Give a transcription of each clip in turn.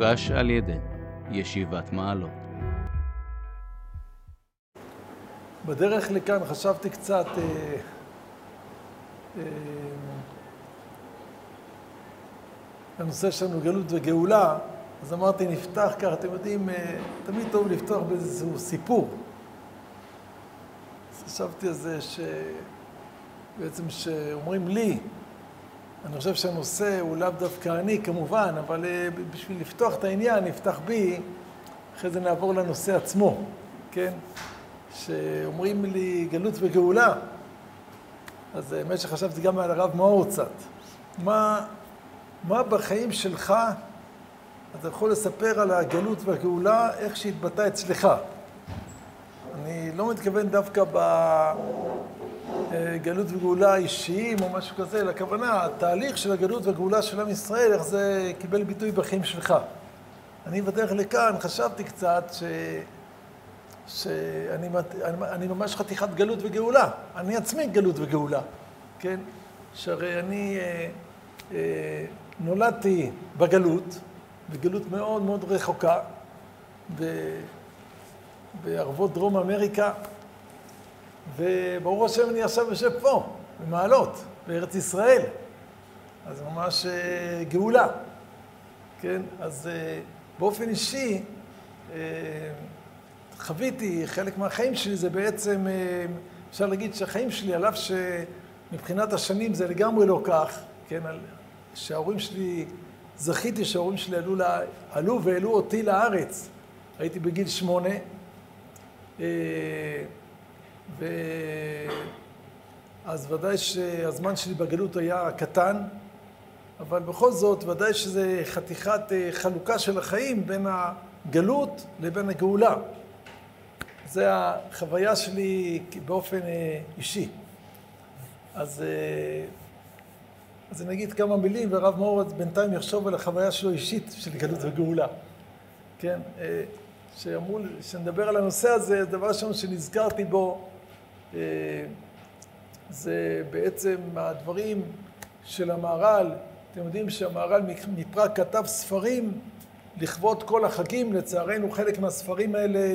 שהוגש על ידי ישיבת מעלות. בדרך לכאן חשבתי קצת הנושא שלנו גלות וגאולה, אז אמרתי נפתח כך, אתם יודעים, תמיד טוב לפתוח באיזשהו סיפור. אז חשבתי על זה שבעצם שאומרים לי, אני חושב שהנושא הוא לאו דווקא אני כמובן, אבל בשביל לפתוח את העניין נפתח בי, אחרי זה נעבור לנושא עצמו, כן? שאומרים לי גלות וגאולה, אז מה שחשבתי גם על הרב מאור קצת. מה בחיים שלך אתה יכול לספר על הגלות והגאולה, איך שהתבטא אצלך? אני לא מתכוון דווקא בגלות וגאולה אישיים או משהו כזה, לכוונה, התהליך של הגלות והגאולה של עם ישראל, איך זה קיבל ביטוי בחיים שלך. אני בדרך לכאן חשבתי קצת שאני ממש חתיכת גלות וגאולה. אני עצמי גלות וגאולה, כן? שהרי אני נולדתי בגלות, בגלות מאוד מאוד רחוקה, בערבות דרום אמריקה, וברוך השם אני עכשיו יושב פה, במעלות, בארץ ישראל. אז ממש גאולה, כן? אז באופן אישי, חוויתי, חלק מהחיים שלי זה בעצם, אפשר להגיד שהחיים שלי, על אף שמבחינת השנים זה לגמרי לא כך, כן, שההורים שלי, זכיתי שההורים שלי עלו ועלו אותי לארץ. הייתי בגיל 8, אז ודאי שהזמן שלי בגלות היה קטן, אבל בכל זאת ודאי שזה חתיכת חלוקה של החיים בין הגלות לבין הגאולה. זה החוויה שלי באופן אישי. אז אני אגיד כמה מילים, והרב מאור בינתיים יחשוב על החוויה שלו אישית של גלות וגאולה. כן? כשנדבר על הנושא הזה, הדבר שם שנזכרתי בו, זה בעצם הדברים של המהר"ל. אתם יודעים שהמהר"ל מפראג כתב ספרים לכבוד כל החגים, לצערנו חלק מהספרים האלה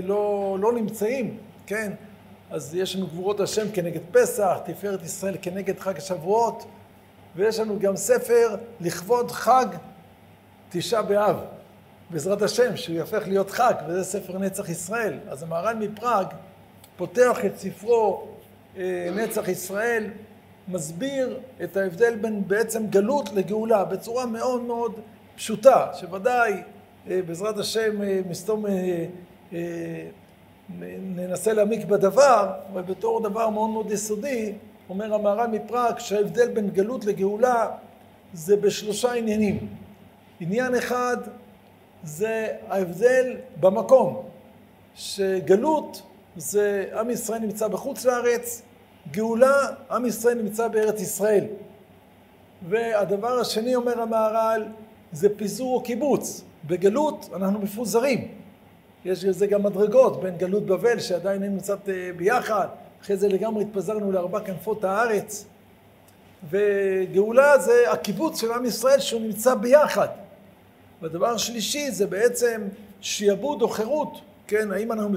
לא נמצאים, כן? אז יש לנו גבורות השם כנגד פסח, תפארת ישראל כנגד חג השבועות, ויש לנו גם ספר לכבוד חג תשעה באב, בעזרת השם, שהוא יהפך להיות חג, וזה ספר נצח ישראל. אז המהר"ל מפראג פותח את ספרו נצח ישראל, מסביר את ההבדל בין בעצם גלות לגאולה, בצורה מאוד מאוד פשוטה, שוודאי, בעזרת השם מסתום ננסה להעמיק בדבר, אבל בתור דבר מאוד מאוד יסודי, אומר המהר"ל מפראג שההבדל בין גלות לגאולה זה בשלושה עניינים. עניין אחד זה ההבדל במקום, שגלות זה עם ישראל נמצא בחוץ לארץ, גאולה עם ישראל נמצא בארץ ישראל. והדבר השני אומר המהר"ל זה פיזור או קיבוץ. בגלות אנחנו מפוזרים. יש לזה גם מדרגות בין גלות בבל שעדיין אין מצאת ביחד. אחרי זה לגמרי התפזרנו לארבע כנפות הארץ. וגאולה זה הקיבוץ של עם ישראל שהוא נמצא ביחד. והדבר השלישי זה בעצם שיעבוד או חירות. כן, האם אנחנו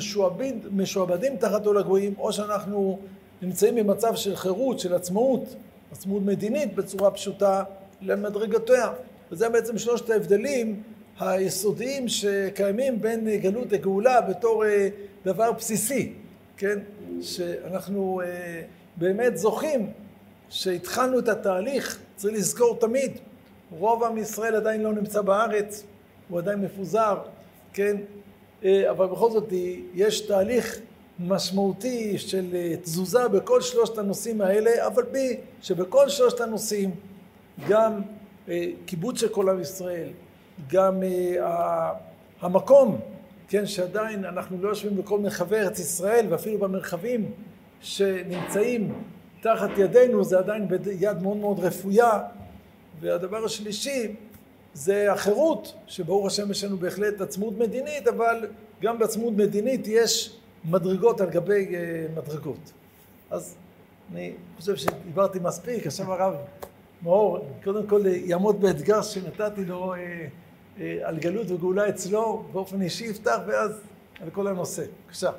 משועבדים תחת עול הגויים או שאנחנו נמצאים במצב של חירות, של עצמאות, עצמאות מדינית בצורה פשוטה למדרגותיה. וזה בעצם שלושת ההבדלים היסודיים שקיימים בין גלות לגאולה בתור דבר בסיסי, כן? שאנחנו באמת זוכים שהתחלנו את התהליך, צריך לזכור תמיד, רוב עם ישראל עדיין לא נמצא בארץ, הוא עדיין מפוזר, כן? אבל בכל זאת יש תהליך משמעותי של תזוזה בכל שלושת הנושאים האלה, אבל בי שבכל שלושת הנושאים גם קיבוץ של כל עם ישראל, גם המקום, כן, שעדיין אנחנו לא יושבים בכל מרחבי ארץ ישראל, ואפילו במרחבים שנמצאים תחת ידינו, זה עדיין ביד מאוד מאוד רפויה. והדבר השלישי זה החירות, שברוך השם יש לנו בהחלט עצמאות מדינית, אבל גם בעצמאות מדינית יש מדרגות על גבי מדרגות. אז אני חושב שדיברתי מספיק, עכשיו הרב מאור, קודם כל, יעמוד באתגר שנתתי לו על גלות וגאולה אצלו, באופן אישי יפתח, ואז על כל הנושא. בבקשה.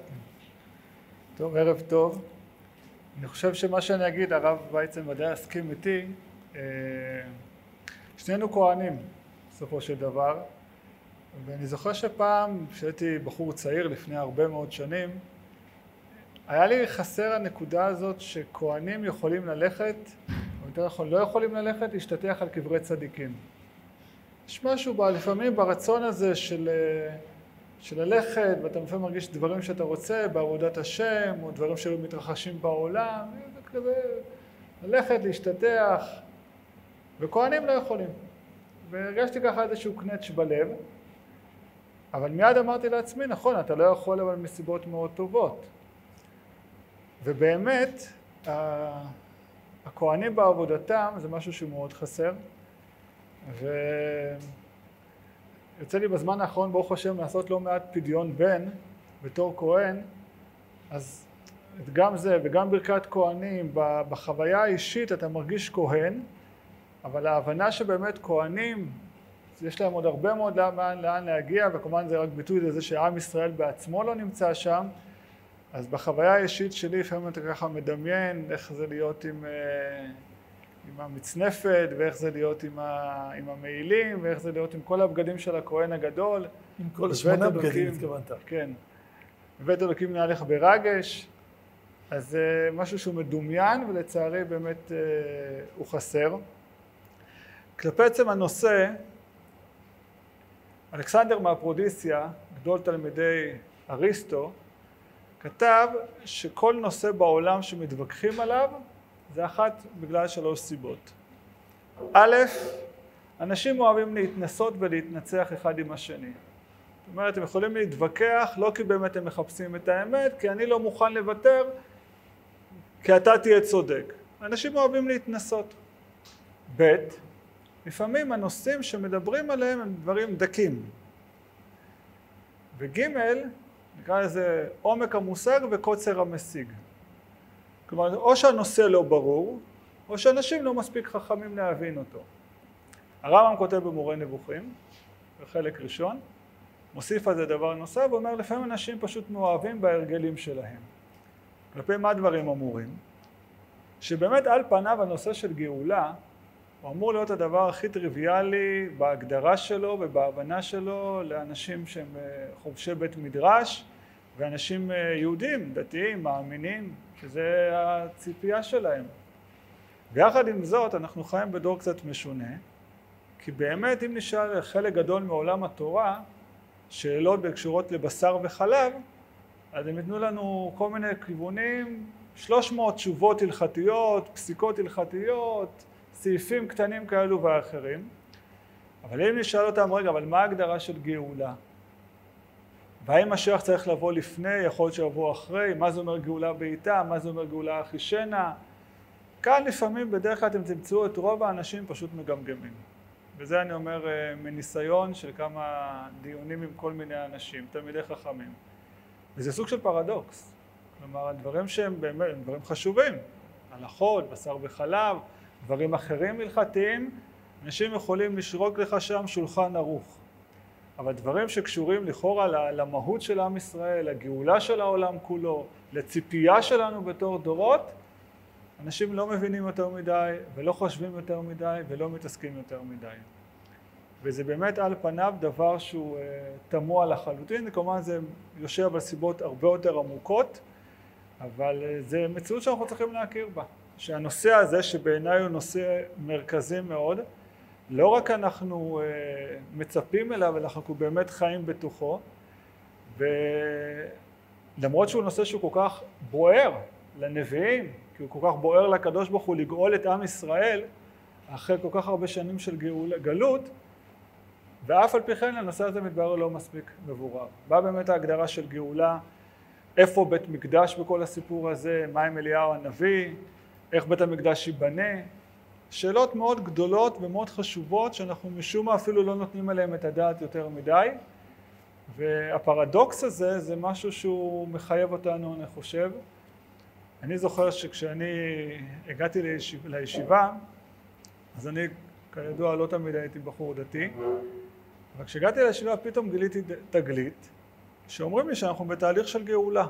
טוב, ערב טוב. אני חושב שמה שאני אגיד, הרב בעצם ודאי הסכים איתי, שנינו כהנים, בסופו של דבר, ואני זוכר שפעם, כשהייתי בחור צעיר לפני הרבה מאוד שנים, היה לי חסר הנקודה הזאת שכהנים יכולים ללכת, או יותר נכון, לא יכולים ללכת, להשתתח על קברי צדיקים. יש משהו לפעמים ברצון הזה של ללכת, ואתה לפעמים מרגיש דברים שאתה רוצה, בעבודת השם, או דברים שמתרחשים בעולם, ללכת, להשתתח, וכהנים לא יכולים. והרגשתי ככה איזשהו קנץ' בלב, אבל מיד אמרתי לעצמי, נכון, אתה לא יכול, אבל מסיבות מאוד טובות. ובאמת, הכהנים בעבודתם זה משהו שהוא מאוד חסר, ויוצא לי בזמן האחרון, ברוך השם, לעשות לא מעט פדיון בן, בתור כהן, אז גם זה וגם ברכת כהנים, בחוויה האישית אתה מרגיש כהן, אבל ההבנה שבאמת כהנים, יש להם עוד הרבה מאוד לאן להגיע, וכמובן זה רק ביטוי לזה שעם ישראל בעצמו לא נמצא שם, אז בחוויה האישית שלי, לפעמים אתה ככה מדמיין איך זה להיות עם המצנפת, ואיך זה להיות עם המעילים, ואיך זה להיות עם כל הבגדים של הכהן הגדול. עם כל 8 בגדים, התכוונת. כן. ובית אלוקים נהלך ברגש. אז זה משהו שהוא מדומיין, ולצערי באמת הוא חסר. כלפי עצם הנושא, אלכסנדר מאפרודיסיה, גדול תלמידי אריסטו, כתב שכל נושא בעולם שמתווכחים עליו, זה אחת בגלל 3 סיבות. א', אנשים אוהבים להתנסות ולהתנצח אחד עם השני. זאת אומרת, הם יכולים להתווכח, לא כי באמת הם מחפשים את האמת, כי אני לא מוכן לוותר, כי אתה תהיה צודק. אנשים אוהבים להתנסות. ב', לפעמים הנושאים שמדברים עליהם הם דברים דקים. וג', נקרא לזה עומק המושג וקוצר המשיג. כלומר, או שהנושא לא ברור, או שאנשים לא מספיק חכמים להבין אותו. הרמב"ם כותב במורה נבוכים, בחלק ראשון, מוסיף על זה דבר נוסף, ואומר, לפעמים אנשים פשוט מאוהבים בהרגלים שלהם. כלפי מה הדברים אמורים? שבאמת על פניו הנושא של גאולה, הוא אמור להיות הדבר הכי טריוויאלי בהגדרה שלו ובהבנה שלו לאנשים שהם חובשי בית מדרש ואנשים יהודים, דתיים, מאמינים, שזה הציפייה שלהם. ויחד עם זאת אנחנו חיים בדור קצת משונה, כי באמת אם נשאר חלק גדול מעולם התורה, שאלות בקשורות לבשר וחלב, אז הם יתנו לנו כל מיני כיוונים, 300 תשובות הלכתיות, פסיקות הלכתיות, סעיפים קטנים כאלו ואחרים, אבל אם נשאל אותם, רגע, אבל מה ההגדרה של גאולה? והאם משיח צריך לבוא לפני, יכול להיות שיבוא אחרי, מה זה אומר גאולה בעיתה, מה זה אומר גאולה אחישנה? כאן לפעמים בדרך כלל אתם תמצאו את רוב האנשים פשוט מגמגמים. וזה אני אומר מניסיון של כמה דיונים עם כל מיני אנשים, תלמידי חכמים. וזה סוג של פרדוקס. כלומר, הדברים שהם באמת, דברים חשובים, הלכות, בשר וחלב, דברים אחרים הלכתיים, אנשים יכולים לשרוק לך שם שולחן ערוך. אבל דברים שקשורים לכאורה למהות של עם ישראל, לגאולה של העולם כולו, לציפייה שלנו בתור דורות, אנשים לא מבינים יותר מדי, ולא חושבים יותר מדי, ולא מתעסקים יותר מדי. וזה באמת על פניו דבר שהוא תמוה לחלוטין, כלומר זה יושב על סיבות הרבה יותר עמוקות, אבל זה מציאות שאנחנו צריכים להכיר בה. שהנושא הזה, שבעיניי הוא נושא מרכזי מאוד, לא רק אנחנו מצפים אליו, אלא אנחנו באמת חיים בתוכו, ולמרות שהוא נושא שהוא כל כך בוער לנביאים, כי הוא כל כך בוער לקדוש ברוך הוא לגאול את עם ישראל, אחרי כל כך הרבה שנים של גלות, ואף על פי כן הנושא הזה מתברר לא מספיק מבורר. באה באמת ההגדרה של גאולה, איפה בית מקדש בכל הסיפור הזה, מה עם אליהו הנביא, איך בית המקדש ייבנה, שאלות מאוד גדולות ומאוד חשובות שאנחנו משום מה אפילו לא נותנים עליהן את הדעת יותר מדי, והפרדוקס הזה זה משהו שהוא מחייב אותנו, אני חושב. אני זוכר שכשאני הגעתי לישיבה, אז אני כידוע לא תמיד הייתי בחור דתי, רק כשהגעתי לישיבה פתאום גיליתי תגלית שאומרים לי שאנחנו בתהליך של גאולה.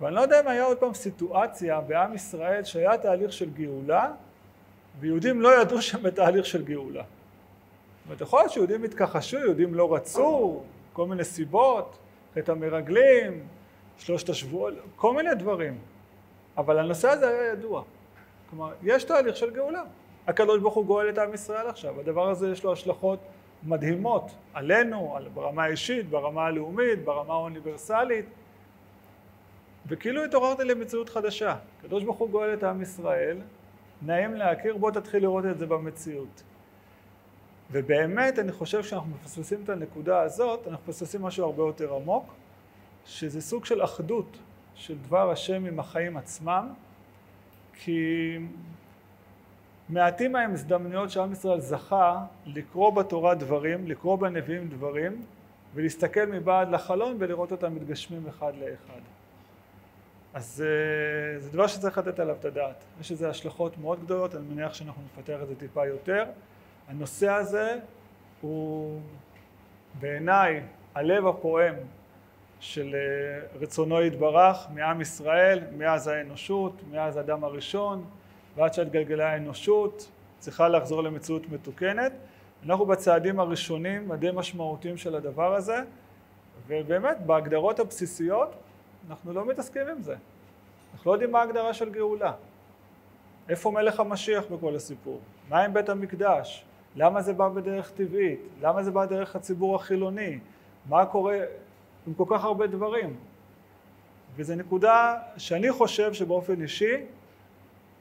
ואני לא יודע אם היה עוד פעם סיטואציה בעם ישראל שהיה תהליך של גאולה ויהודים לא ידעו שהם בתהליך של גאולה. זאת אומרת, יכול להיות שיהודים התכחשו, יהודים לא רצו, כל מיני סיבות, את המרגלים, שלושת השבועות, כל מיני דברים. אבל הנושא הזה היה ידוע. כלומר, יש תהליך של גאולה. הקדוש ברוך הוא גואל את עם ישראל עכשיו. הדבר הזה יש לו השלכות מדהימות עלינו, ברמה האישית, ברמה הלאומית, ברמה האוניברסלית. וכאילו התעוררתי למציאות חדשה. הקדוש ברוך הוא גואל את עם ישראל, נעים להכיר, בוא תתחיל לראות את זה במציאות. ובאמת אני חושב שאנחנו מפספסים את הנקודה הזאת, אנחנו מפספסים משהו הרבה יותר עמוק, שזה סוג של אחדות של דבר השם עם החיים עצמם, כי מעטים מהם הזדמנויות שעם ישראל זכה לקרוא בתורה דברים, לקרוא בנביאים דברים, ולהסתכל מבעד לחלון ולראות אותם מתגשמים אחד לאחד. אז זה דבר שצריך לתת עליו את הדעת. יש לזה השלכות מאוד גדולות, אני מניח שאנחנו נפתח את זה טיפה יותר. הנושא הזה הוא בעיניי הלב הפועם של רצונו יתברך מעם ישראל, מאז האנושות, מאז האדם הראשון, ועד שהתגלגלה האנושות, צריכה לחזור למציאות מתוקנת. אנחנו בצעדים הראשונים, הדי משמעותיים של הדבר הזה, ובאמת בהגדרות הבסיסיות אנחנו לא מתעסקים עם זה. אנחנו לא יודעים מה ההגדרה של גאולה. איפה מלך המשיח בכל הסיפור? מה עם בית המקדש? למה זה בא בדרך טבעית? למה זה בא דרך הציבור החילוני? מה קורה עם כל כך הרבה דברים? וזו נקודה שאני חושב שבאופן אישי,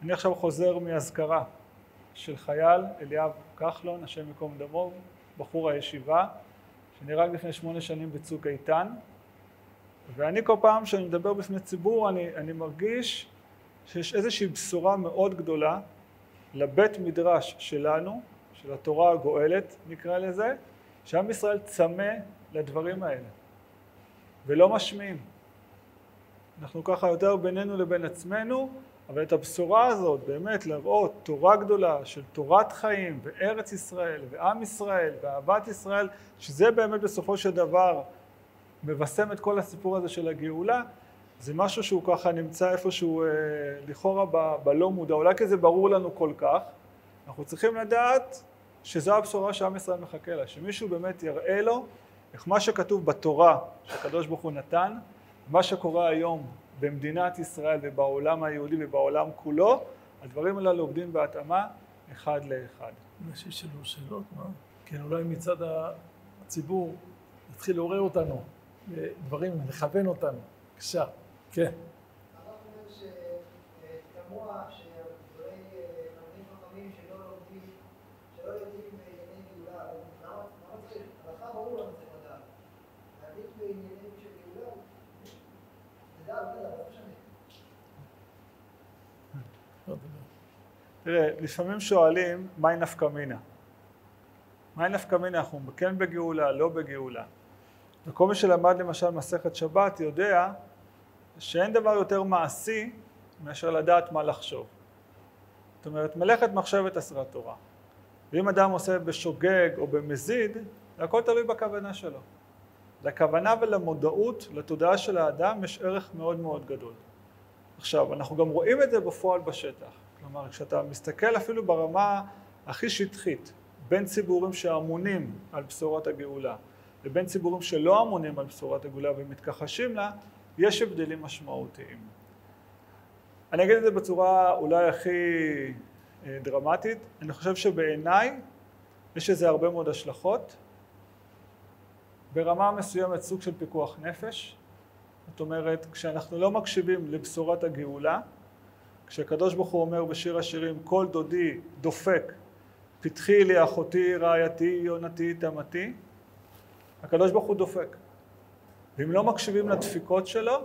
אני עכשיו חוזר מהזכרה של חייל אליאב כחלון, השם מקום דמו, בחור הישיבה, שנהרג לפני 8 שנים בצוק איתן. ואני כל פעם שאני מדבר בפני ציבור, אני מרגיש שיש איזושהי בשורה מאוד גדולה לבית מדרש שלנו, של התורה הגואלת נקרא לזה, שעם ישראל צמא לדברים האלה ולא משמיעים. אנחנו ככה יותר בינינו לבין עצמנו, אבל את הבשורה הזאת באמת להראות תורה גדולה של תורת חיים וארץ ישראל ועם ישראל ואהבת ישראל, שזה באמת בסופו של דבר מבשם את כל הסיפור הזה של הגאולה, זה משהו שהוא ככה נמצא איפשהו לכאורה בלא מודע, אולי כי זה ברור לנו כל כך. אנחנו צריכים לדעת שזו הבשורה שעם ישראל מחכה לה, שמישהו באמת יראה לו איך מה שכתוב בתורה שהקדוש ברוך הוא נתן, מה שקורה היום במדינת ישראל ובעולם היהודי ובעולם כולו, הדברים הללו עובדים בהתאמה אחד לאחד. יש לי שאלות, מה? כן, אולי מצד הציבור התחיל לעורר אותנו, דברים לכוון אותנו, קשה. כן. הרב אומר שכמוה שדברי מנהיגים חכמים שלא יודעים בענייני גאולה, למה צריך? הלכה ברור לנו צריך לדעת. להגיד בעניינים של גאולה, לדעת, לא משנה. תראה, לפעמים שואלים מהי נפקא מינה. מהי נפקא מינה? אנחנו כן בגאולה, לא בגאולה. וכל מי שלמד למשל מסכת שבת יודע שאין דבר יותר מעשי מאשר לדעת מה לחשוב. זאת אומרת, מלאכת מחשבת עשרה תורה. ואם אדם עושה בשוגג או במזיד, זה הכל תלוי בכוונה שלו. לכוונה ולמודעות, לתודעה של האדם, יש ערך מאוד מאוד גדול. עכשיו, אנחנו גם רואים את זה בפועל בשטח. כלומר, כשאתה מסתכל אפילו ברמה הכי שטחית, בין ציבורים שאמונים על בשורת הגאולה, לבין ציבורים שלא אמונים על בשורת הגאולה ומתכחשים לה, יש הבדלים משמעותיים. אני אגיד את זה בצורה אולי הכי דרמטית. אני חושב שבעיניי יש לזה הרבה מאוד השלכות. ברמה מסוימת סוג של פיקוח נפש. זאת אומרת, כשאנחנו לא מקשיבים לבשורת הגאולה, כשהקדוש ברוך הוא אומר בשיר השירים, כל דודי דופק, פתחי לי אחותי, רעייתי, יונתי, תמתי, הקדוש ברוך הוא דופק. ואם לא מקשיבים לדפיקות שלו,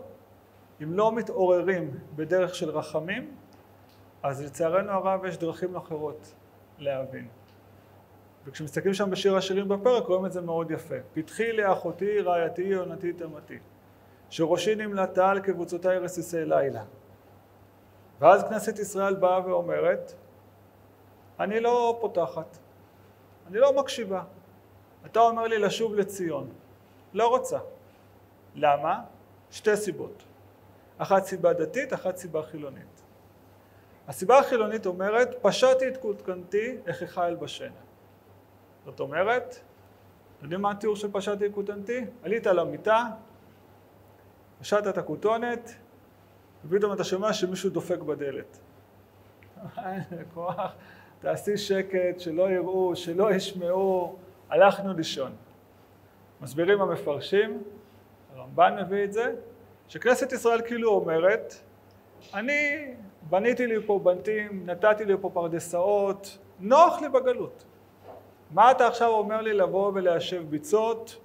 אם לא מתעוררים בדרך של רחמים, אז לצערנו הרב יש דרכים אחרות להבין. וכשמסתכלים שם בשיר השירים בפרק, רואים את זה מאוד יפה. פתחי לי אחותי, רעייתי, יונתי, תמתי. שראשי נמלטה על קבוצותיי רסיסי לילה. ואז כנסת ישראל באה ואומרת, אני לא פותחת, אני לא מקשיבה. אתה אומר לי לשוב לציון. לא רוצה. למה? שתי סיבות. אחת סיבה דתית, אחת סיבה חילונית. הסיבה החילונית אומרת, פשעתי את כותנתי, הכחה אלבשנה. זאת אומרת, יודעים מה התיאור של פשעתי את כותנתי? עלית על המיטה, פשעת את הכותונת, ופתאום אתה שומע שמישהו דופק בדלת. אין כוח, תעשי שקט, שלא יראו, שלא ישמעו, הלכנו לישון. מסבירים המפרשים, הרמב"ן מביא את זה, שכנסת ישראל כאילו אומרת, אני בניתי לי פה בנתים, נתתי לי פה פרדסאות, נוח לי בגלות. מה אתה עכשיו אומר לי לבוא וליישב ביצות,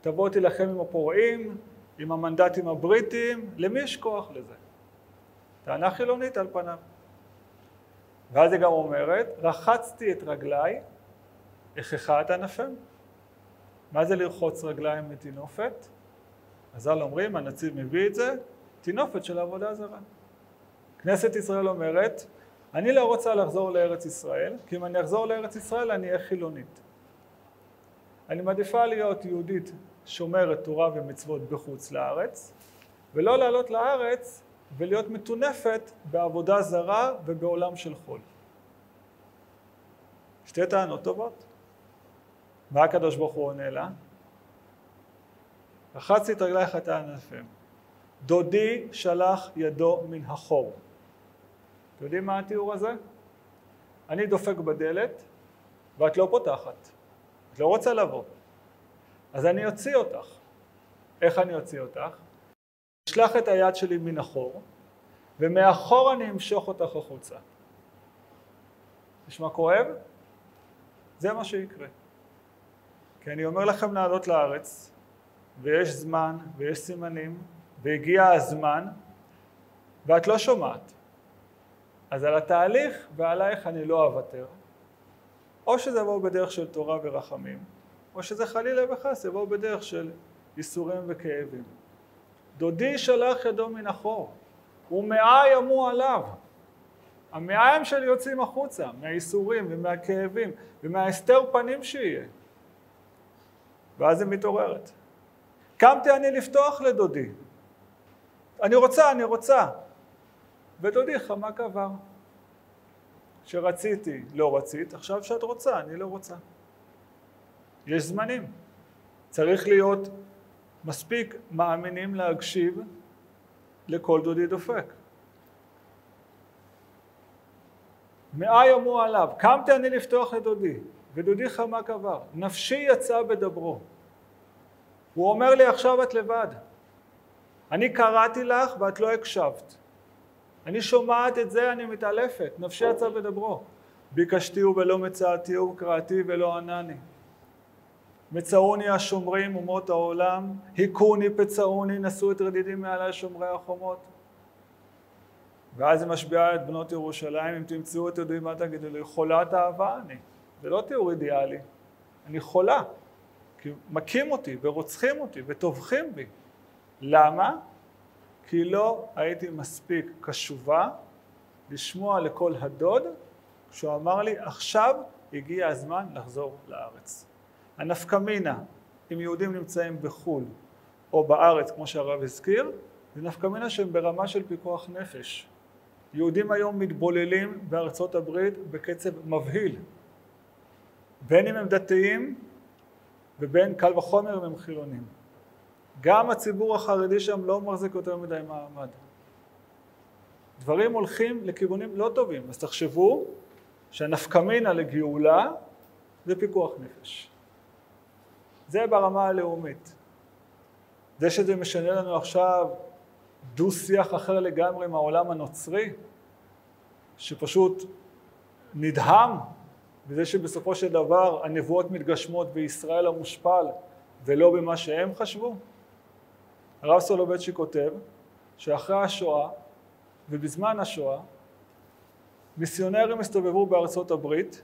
תבוא תילחם עם הפורעים, עם המנדטים הבריטים, למי יש כוח לזה? טענה חילונית על פניו. ואז היא גם אומרת, רחצתי את רגליי, הכחה את ענפם. מה זה לרחוץ רגליים מתינופת? חז"ל אומרים, הנציב מביא את זה, תינופת של עבודה זרה. כנסת ישראל אומרת, אני לא רוצה לחזור לארץ ישראל, כי אם אני אחזור לארץ ישראל, אני אהיה חילונית. אני מעדיפה להיות יהודית שומרת תורה ומצוות בחוץ לארץ, ולא לעלות לארץ ולהיות מתונפת בעבודה זרה ובעולם של חול. שתי טענות טובות. מה הקדוש ברוך הוא עונה לה? רחצתי את רגלייך את ענפיהם. דודי שלח ידו מן החור. אתם יודעים מה התיאור הזה? אני דופק בדלת ואת לא פותחת. את לא רוצה לבוא. אז אני אוציא אותך. איך אני אוציא אותך? אשלח את היד שלי מן החור, ומאחור אני אמשוך אותך החוצה. נשמע כואב? זה מה שיקרה. כי אני אומר לכם לעלות לארץ, ויש זמן, ויש סימנים, והגיע הזמן, ואת לא שומעת. אז על התהליך ועלייך אני לא אוותר. או שזה יבוא בדרך של תורה ורחמים, או שזה חלילה וחס יבוא בדרך של ייסורים וכאבים. דודי שלח ידו מן החור, ומאה ימו עליו. המאיים שלי יוצאים החוצה, מהייסורים ומהכאבים, ומההסתר פנים שיהיה. ואז היא מתעוררת. קמתי אני לפתוח לדודי. אני רוצה. ודודי חמק עבר. שרציתי, לא רצית, עכשיו שאת רוצה, אני לא רוצה. יש זמנים. צריך להיות מספיק מאמינים להקשיב לכל דודי דופק. מאה ימו עליו, קמתי אני לפתוח לדודי, ודודי חמק עבר, נפשי יצא בדברו. הוא אומר לי, עכשיו את לבד. אני קראתי לך ואת לא הקשבת. אני שומעת את זה, אני מתעלפת, נפשי יצא בדברו. ביקשתיהו ולא מצאתיהו, קראתי ולא ענני. מצאוני השומרים אומות העולם, היכוני פצעוני, נשאו את רדידים מעלי שומרי החומות. ואז היא משביעה את בנות ירושלים, אם תמצאו את ידועים מה תגידו לי, חולת אהבה אני. זה לא תיאור אידיאלי, אני חולה, כי מכים אותי ורוצחים אותי וטובחים בי. למה? כי לא הייתי מספיק קשובה לשמוע לכל הדוד, כשהוא אמר לי, עכשיו הגיע הזמן לחזור לארץ. הנפקמינה, אם יהודים נמצאים בחול או בארץ, כמו שהרב הזכיר, זה נפקמינה שהם ברמה של פיקוח נפש. יהודים היום מתבוללים בארצות הברית בקצב מבהיל. בין אם הם דתיים ובין קל וחומר אם הם חילונים. גם הציבור החרדי שם לא מחזיק יותר מדי מעמד. דברים הולכים לכיוונים לא טובים. אז תחשבו שהנפקמינה לגאולה זה פיקוח נפש. זה ברמה הלאומית. זה שזה משנה לנו עכשיו דו-שיח אחר לגמרי מהעולם הנוצרי, שפשוט נדהם, וזה שבסופו של דבר הנבואות מתגשמות בישראל המושפל, ולא במה שהם חשבו. הרב סולובייצ'יק כותב שאחרי השואה ובזמן השואה, מיסיונרים הסתובבו בארצות הברית,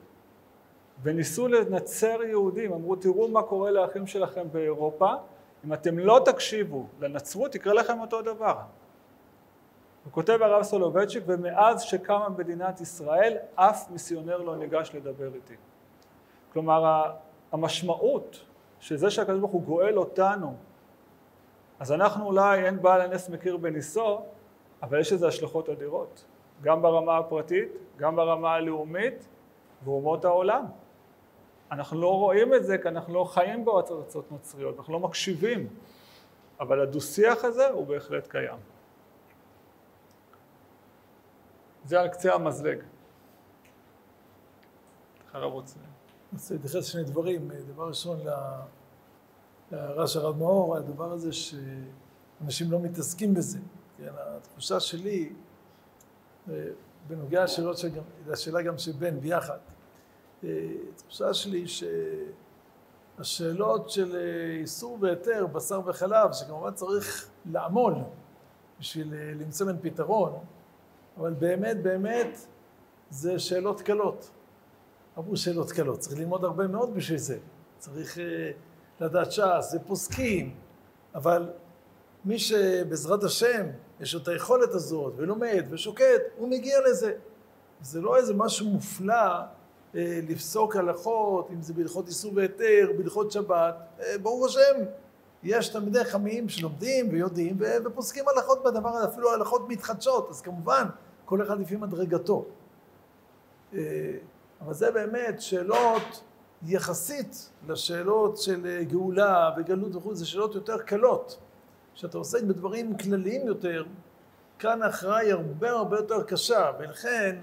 וניסו לנצר יהודים, אמרו תראו מה קורה לאחים שלכם באירופה, אם אתם לא תקשיבו לנצרות יקרה לכם אותו דבר. וכותב הרב סולובייצ'יק, ומאז שקמה מדינת ישראל אף מיסיונר לא ניגש לדבר איתי. כלומר המשמעות שזה שהקדוש ברוך הוא גואל אותנו, אז אנחנו אולי אין בעל הנס מכיר בניסו, אבל יש איזה השלכות אדירות, גם ברמה הפרטית, גם ברמה הלאומית, ואומות העולם. אנחנו לא רואים את זה כי אנחנו לא חיים בארצות נוצריות, אנחנו לא מקשיבים, אבל הדו-שיח הזה הוא בהחלט קיים. זה על קצה המזלג. חרב רוצה. אני רוצה להתייחס שני דברים. דבר ראשון, להערה של הרב מאור, הדבר הזה שאנשים לא מתעסקים בזה. כן, התחושה שלי, בנוגע לשאלה גם של בן ביחד, התחושה שלי שהשאלות של איסור והיתר, בשר וחלב, שכמובן צריך לעמול בשביל למצוא מן פתרון, אבל באמת, באמת, זה שאלות קלות. אמרו שאלות קלות, צריך ללמוד הרבה מאוד בשביל זה. צריך לדעת ש"ס, זה פוסקים, אבל מי שבעזרת השם יש לו את היכולת הזאת, ולומד ושוקט, הוא מגיע לזה. זה לא איזה משהו מופלא לפסוק הלכות, אם זה בהלכות איסור והיתר, בהלכות שבת. ברוך השם, יש תלמידי חכמים שלומדים ויודעים ופוסקים הלכות בדבר הזה, אפילו הלכות מתחדשות, אז כמובן, כל אחד לפי מדרגתו. אבל זה באמת שאלות יחסית לשאלות של גאולה וגלות וכו', זה שאלות יותר קלות. כשאתה עוסק בדברים כלליים יותר, כאן ההכרעה היא הרבה הרבה יותר קשה, ולכן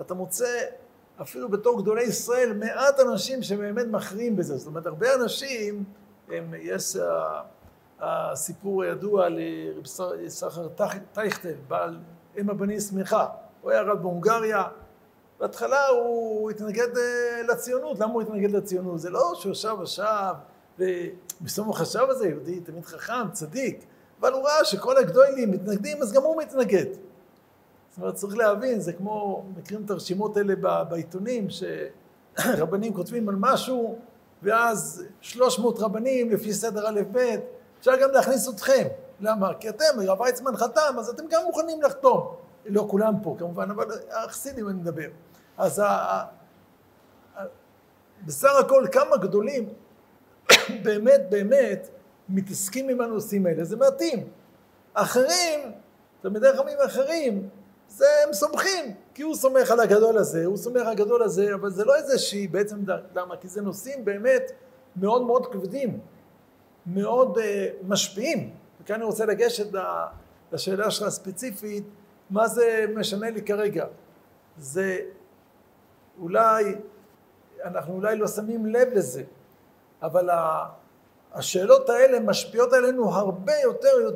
אתה מוצא אפילו בתור גדולי ישראל מעט אנשים שבאמת מכריעים בזה. זאת אומרת, הרבה אנשים, יש הסיפור הידוע לרב סחר טייכטל, בעל אם הבני שמחה, הוא היה רב בהונגריה, בהתחלה הוא התנגד לציונות. למה הוא התנגד לציונות? זה לא שהוא ישב, ובסוף הוא חשב על זה, יהודי, תמיד חכם, צדיק, אבל הוא ראה שכל הגדולים מתנגדים, אז גם הוא מתנגד. זאת אומרת, צריך להבין, זה כמו, מכירים את הרשימות האלה בעיתונים, שרבנים כותבים על משהו, ואז 300 רבנים לפי סדר א' ב', אפשר גם להכניס אתכם. למה? כי אתם, הרב ויצמן חתם, אז אתם גם מוכנים לחתום. לא כולם פה, כמובן, אבל החסידים אני מדבר. אז בסך הכל כמה גדולים באמת באמת מתעסקים עם הנושאים האלה, זה מעטים. אחרים, תלמידי חכמים אחרים, זה הם סומכים, כי הוא סומך על הגדול הזה, הוא סומך על הגדול הזה, אבל זה לא איזושהי בעצם, למה? כי זה נושאים באמת מאוד מאוד כבדים, מאוד משפיעים. וכאן אני רוצה לגשת לשאלה שלך הספציפית, מה זה משנה לי כרגע? זה אולי, אנחנו אולי לא שמים לב לזה, אבל השאלות האלה משפיעות עלינו הרבה יותר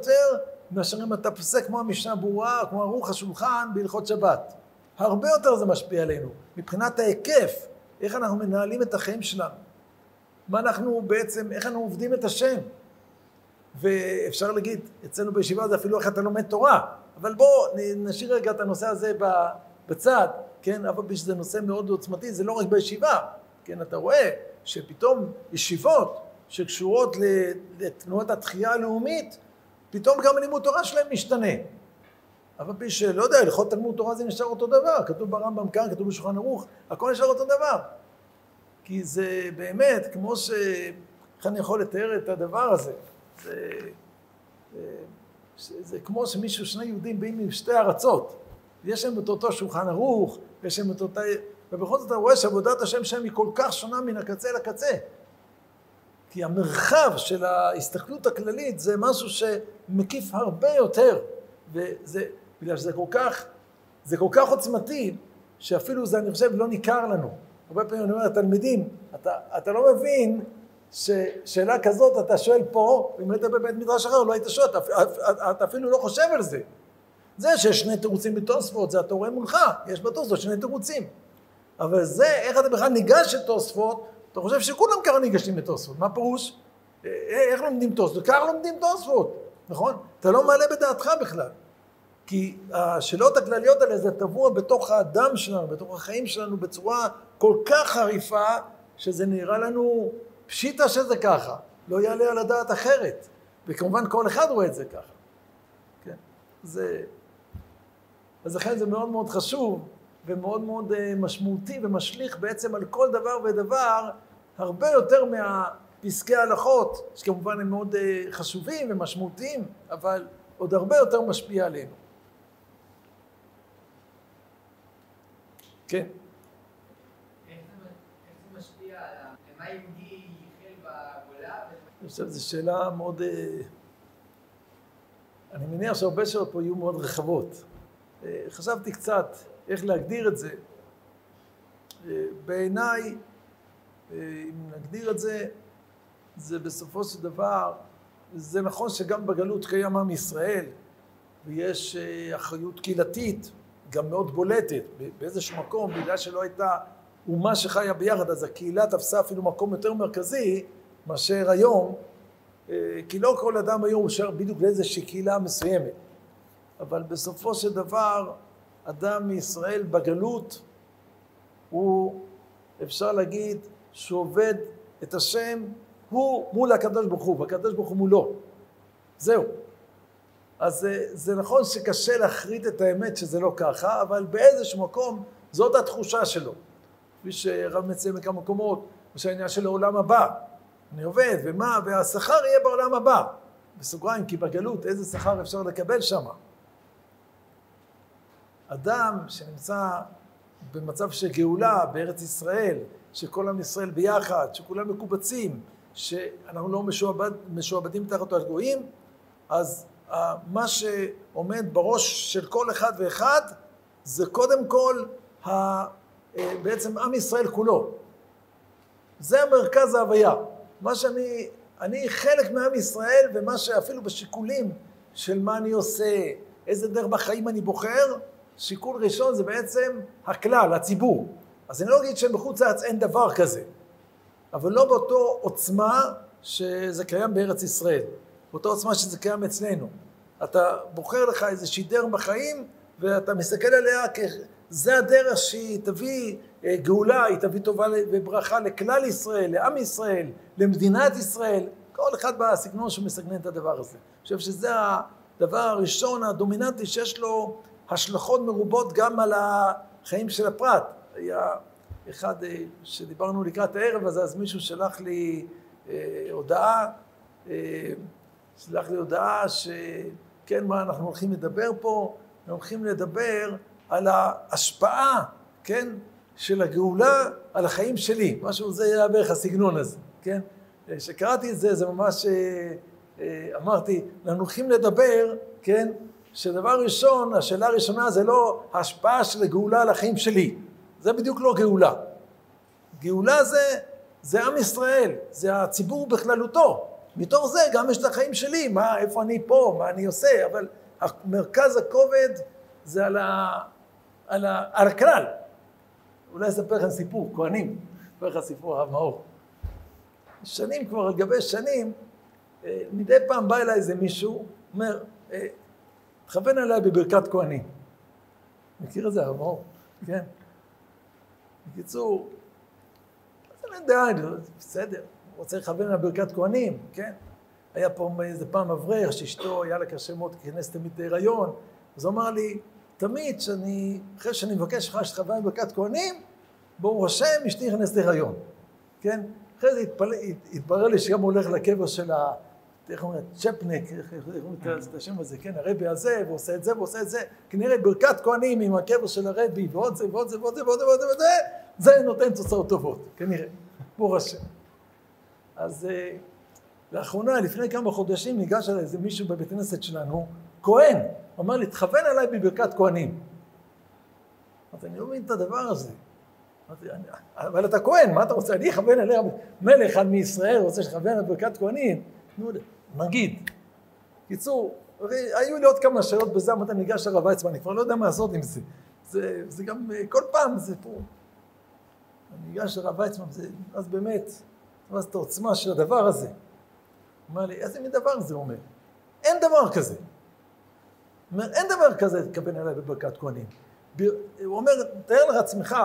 מאשר אם אתה פוסק כמו המשנה ברורה, כמו ערוך השולחן בהלכות שבת. הרבה יותר זה משפיע עלינו, מבחינת ההיקף, איך אנחנו מנהלים את החיים שלנו. מה אנחנו בעצם, איך אנחנו עובדים את השם. ואפשר להגיד, אצלנו בישיבה זה אפילו איך אתה לומד תורה, אבל בואו נשאיר רגע את הנושא הזה בצד, כן? אבל שזה נושא מאוד עוצמתי, זה לא רק בישיבה, כן? אתה רואה שפתאום ישיבות שקשורות לתנועת התחייה הלאומית, פתאום גם לימוד תורה שלהם משתנה. אבל פי שלא יודע, הלכות תלמוד תורה זה נשאר אותו דבר, כתוב ברמב"ם כאן, כתוב בשולחן ערוך, הכל נשאר אותו דבר. כי זה באמת, כמו ש... איך אני יכול לתאר את הדבר הזה? זה כמו שמישהו, שני יהודים באים משתי ארצות, יש להם את אותו שולחן ערוך, יש להם את אותה, ובכל זאת אתה רואה שעבודת השם שם היא כל כך שונה מן הקצה לקצה, כי המרחב של ההסתכלות הכללית זה משהו שמקיף הרבה יותר, וזה, בגלל שזה כל כך, זה כל כך עוצמתי, שאפילו זה אני חושב לא ניכר לנו. הרבה פעמים אני אומר לתלמידים, אתה לא מבין, ששאלה כזאת אתה שואל פה, אם היית בבית מדרש אחר לא היית שואל, אתה אפילו לא חושב על זה. זה שיש שני תירוצים בתוספות, זה אתה רואה מולך, יש בתוספות שני תירוצים. אבל זה, איך אתה בכלל ניגש לתוספות, אתה חושב שכולם ככה ניגשים לתוספות, מה פירוש? איך לומדים תוספות? ככה לומדים תוספות, נכון? אתה לא מעלה בדעתך בכלל. כי השאלות הכלליות האלה זה טבוע בתוך האדם שלנו, בתוך החיים שלנו, בצורה כל כך חריפה, שזה נראה לנו... פשיטה שזה ככה, לא יעלה על הדעת אחרת, וכמובן כל אחד רואה את זה ככה, כן? זה, אז לכן זה מאוד מאוד חשוב, ומאוד מאוד משמעותי, ומשליך בעצם על כל דבר ודבר, הרבה יותר פסקי הלכות, שכמובן הם מאוד חשובים ומשמעותיים, אבל עוד הרבה יותר משפיע עלינו. כן. איך זה משפיע על מה יהודי יחל בגולה? אני חושב שזו שאלה מאוד... אני מניח שהרבה שאלות פה יהיו מאוד רחבות. חשבתי קצת איך להגדיר את זה. בעיניי, אם נגדיר את זה, זה בסופו של דבר, זה נכון שגם בגלות קיים עם ישראל, ויש אחריות קהילתית, גם מאוד בולטת, באיזשהו מקום, בגלל שלא הייתה אומה שחיה ביחד, אז הקהילה תפסה אפילו מקום יותר מרכזי מאשר היום, כי לא כל אדם היום אושר בדיוק לאיזושהי קהילה מסוימת. אבל בסופו של דבר, אדם מישראל בגלות, הוא, אפשר להגיד, שהוא עובד את השם, הוא מול הקדוש ברוך הוא, והקדוש ברוך הוא מולו. זהו. אז זה נכון שקשה להחריט את האמת שזה לא ככה, אבל באיזשהו מקום זאת התחושה שלו. כפי שרב מציין מכמה מקומות, שהעניין של העולם הבא. אני עובד, ומה, והשכר יהיה בעולם הבא. בסוגריים, כי בגלות איזה שכר אפשר לקבל שם. אדם שנמצא במצב של גאולה בארץ ישראל, שכל עם ישראל ביחד, שכולם מקובצים, שאנחנו לא משועבדים תחת הגויים, אז מה שעומד בראש של כל אחד ואחד, זה קודם כל, בעצם עם ישראל כולו. זה המרכז ההוויה. מה אני חלק מעם ישראל, ומה שאפילו בשיקולים של מה אני עושה, איזה דרך בחיים אני בוחר, שיקול ראשון זה בעצם הכלל, הציבור. אז אני לא אגיד שבחוץ לארץ אין דבר כזה, אבל לא באותו עוצמה שזה קיים בארץ ישראל, באותה עוצמה שזה קיים אצלנו. אתה בוחר לך איזושהי דרך בחיים, ואתה מסתכל עליה זה הדרך שהיא תביא גאולה, היא תביא טובה וברכה לכלל ישראל, לעם ישראל, למדינת ישראל, כל אחד בסגנון שמסגנן את הדבר הזה. אני חושב שזה הדבר הראשון, הדומיננטי, שיש לו השלכות מרובות גם על החיים של הפרט. היה אחד שדיברנו לקראת הערב הזה, אז מישהו שלח לי הודעה, שכן, מה אנחנו הולכים לדבר פה, אנחנו הולכים לדבר על ההשפעה, כן, של הגאולה על החיים שלי. משהו, זה היה בערך הסגנון הזה, כן? שקראתי את זה, זה ממש, אמרתי, אנחנו הולכים לדבר, כן, שדבר ראשון, השאלה הראשונה זה לא ההשפעה של הגאולה על החיים שלי. זה בדיוק לא גאולה. גאולה זה עם ישראל, זה הציבור בכללותו. מתוך זה גם יש את החיים שלי, מה, איפה אני פה, מה אני עושה, אבל מרכז הכובד זה על הכלל. אולי אספר לכם סיפור, כהנים. אספר לך סיפור, הרב מאור. שנים כבר, על גבי שנים, מדי פעם בא אליי איזה מישהו, אומר, תכוון אליי בברכת כהנים. מכיר את זה, הרב מאור? כן. בקיצור, אז אני יודע, בסדר, רוצה לכוון אליי בברכת כהנים, כן? היה פה איזה פעם אברך, שאשתו היה לה קשה מאוד, כנס תמיד להיריון, אז הוא אמר לי, תמיד אחרי שאני מבקש לך שתכוון אליי בברכת כהנים, ברוך השם, אשתי נכנסת להיריון. כן? אחרי זה התברר לי שגם הולך לקבר של איך אומרת, צ'פנק, איך אומרת את השם הזה, כן, הרבי הזה, ועושה את זה, ועושה את זה, כנראה ברכת כהנים עם הקבר של הרבי, ועוד זה, ועוד זה, ועוד זה, ועוד זה, ועוד זה, זה נותן תוצאות טובות, כנראה, ברוך השם. אז לאחרונה, לפני כמה חודשים, ניגש על איזה מישהו בבית הכנסת שלנו, כהן, אומר לי, תכוון עליי בברכת כהנים. אמרתי, אני לא מבין את הדבר הזה. אבל אתה כהן, מה אתה רוצה? אני אכוון עליה, מלך אחד מישראל רוצה שתכוון עליי בברכת כהנים. נגיד. קיצור, היו לי עוד כמה שאלות בזה, מתי ניגש לרב עצמן, אני כבר לא יודע מה לעשות עם זה. זה גם, כל פעם זה פה. ניגש לרב עצמן, אז באמת, אז את העוצמה של הדבר הזה. אומר לי, איזה מין דבר זה אומר? אין דבר כזה. אומר, אין דבר כזה, תכוון עליי בברכת כהנים. הוא אומר, תאר לך עצמך,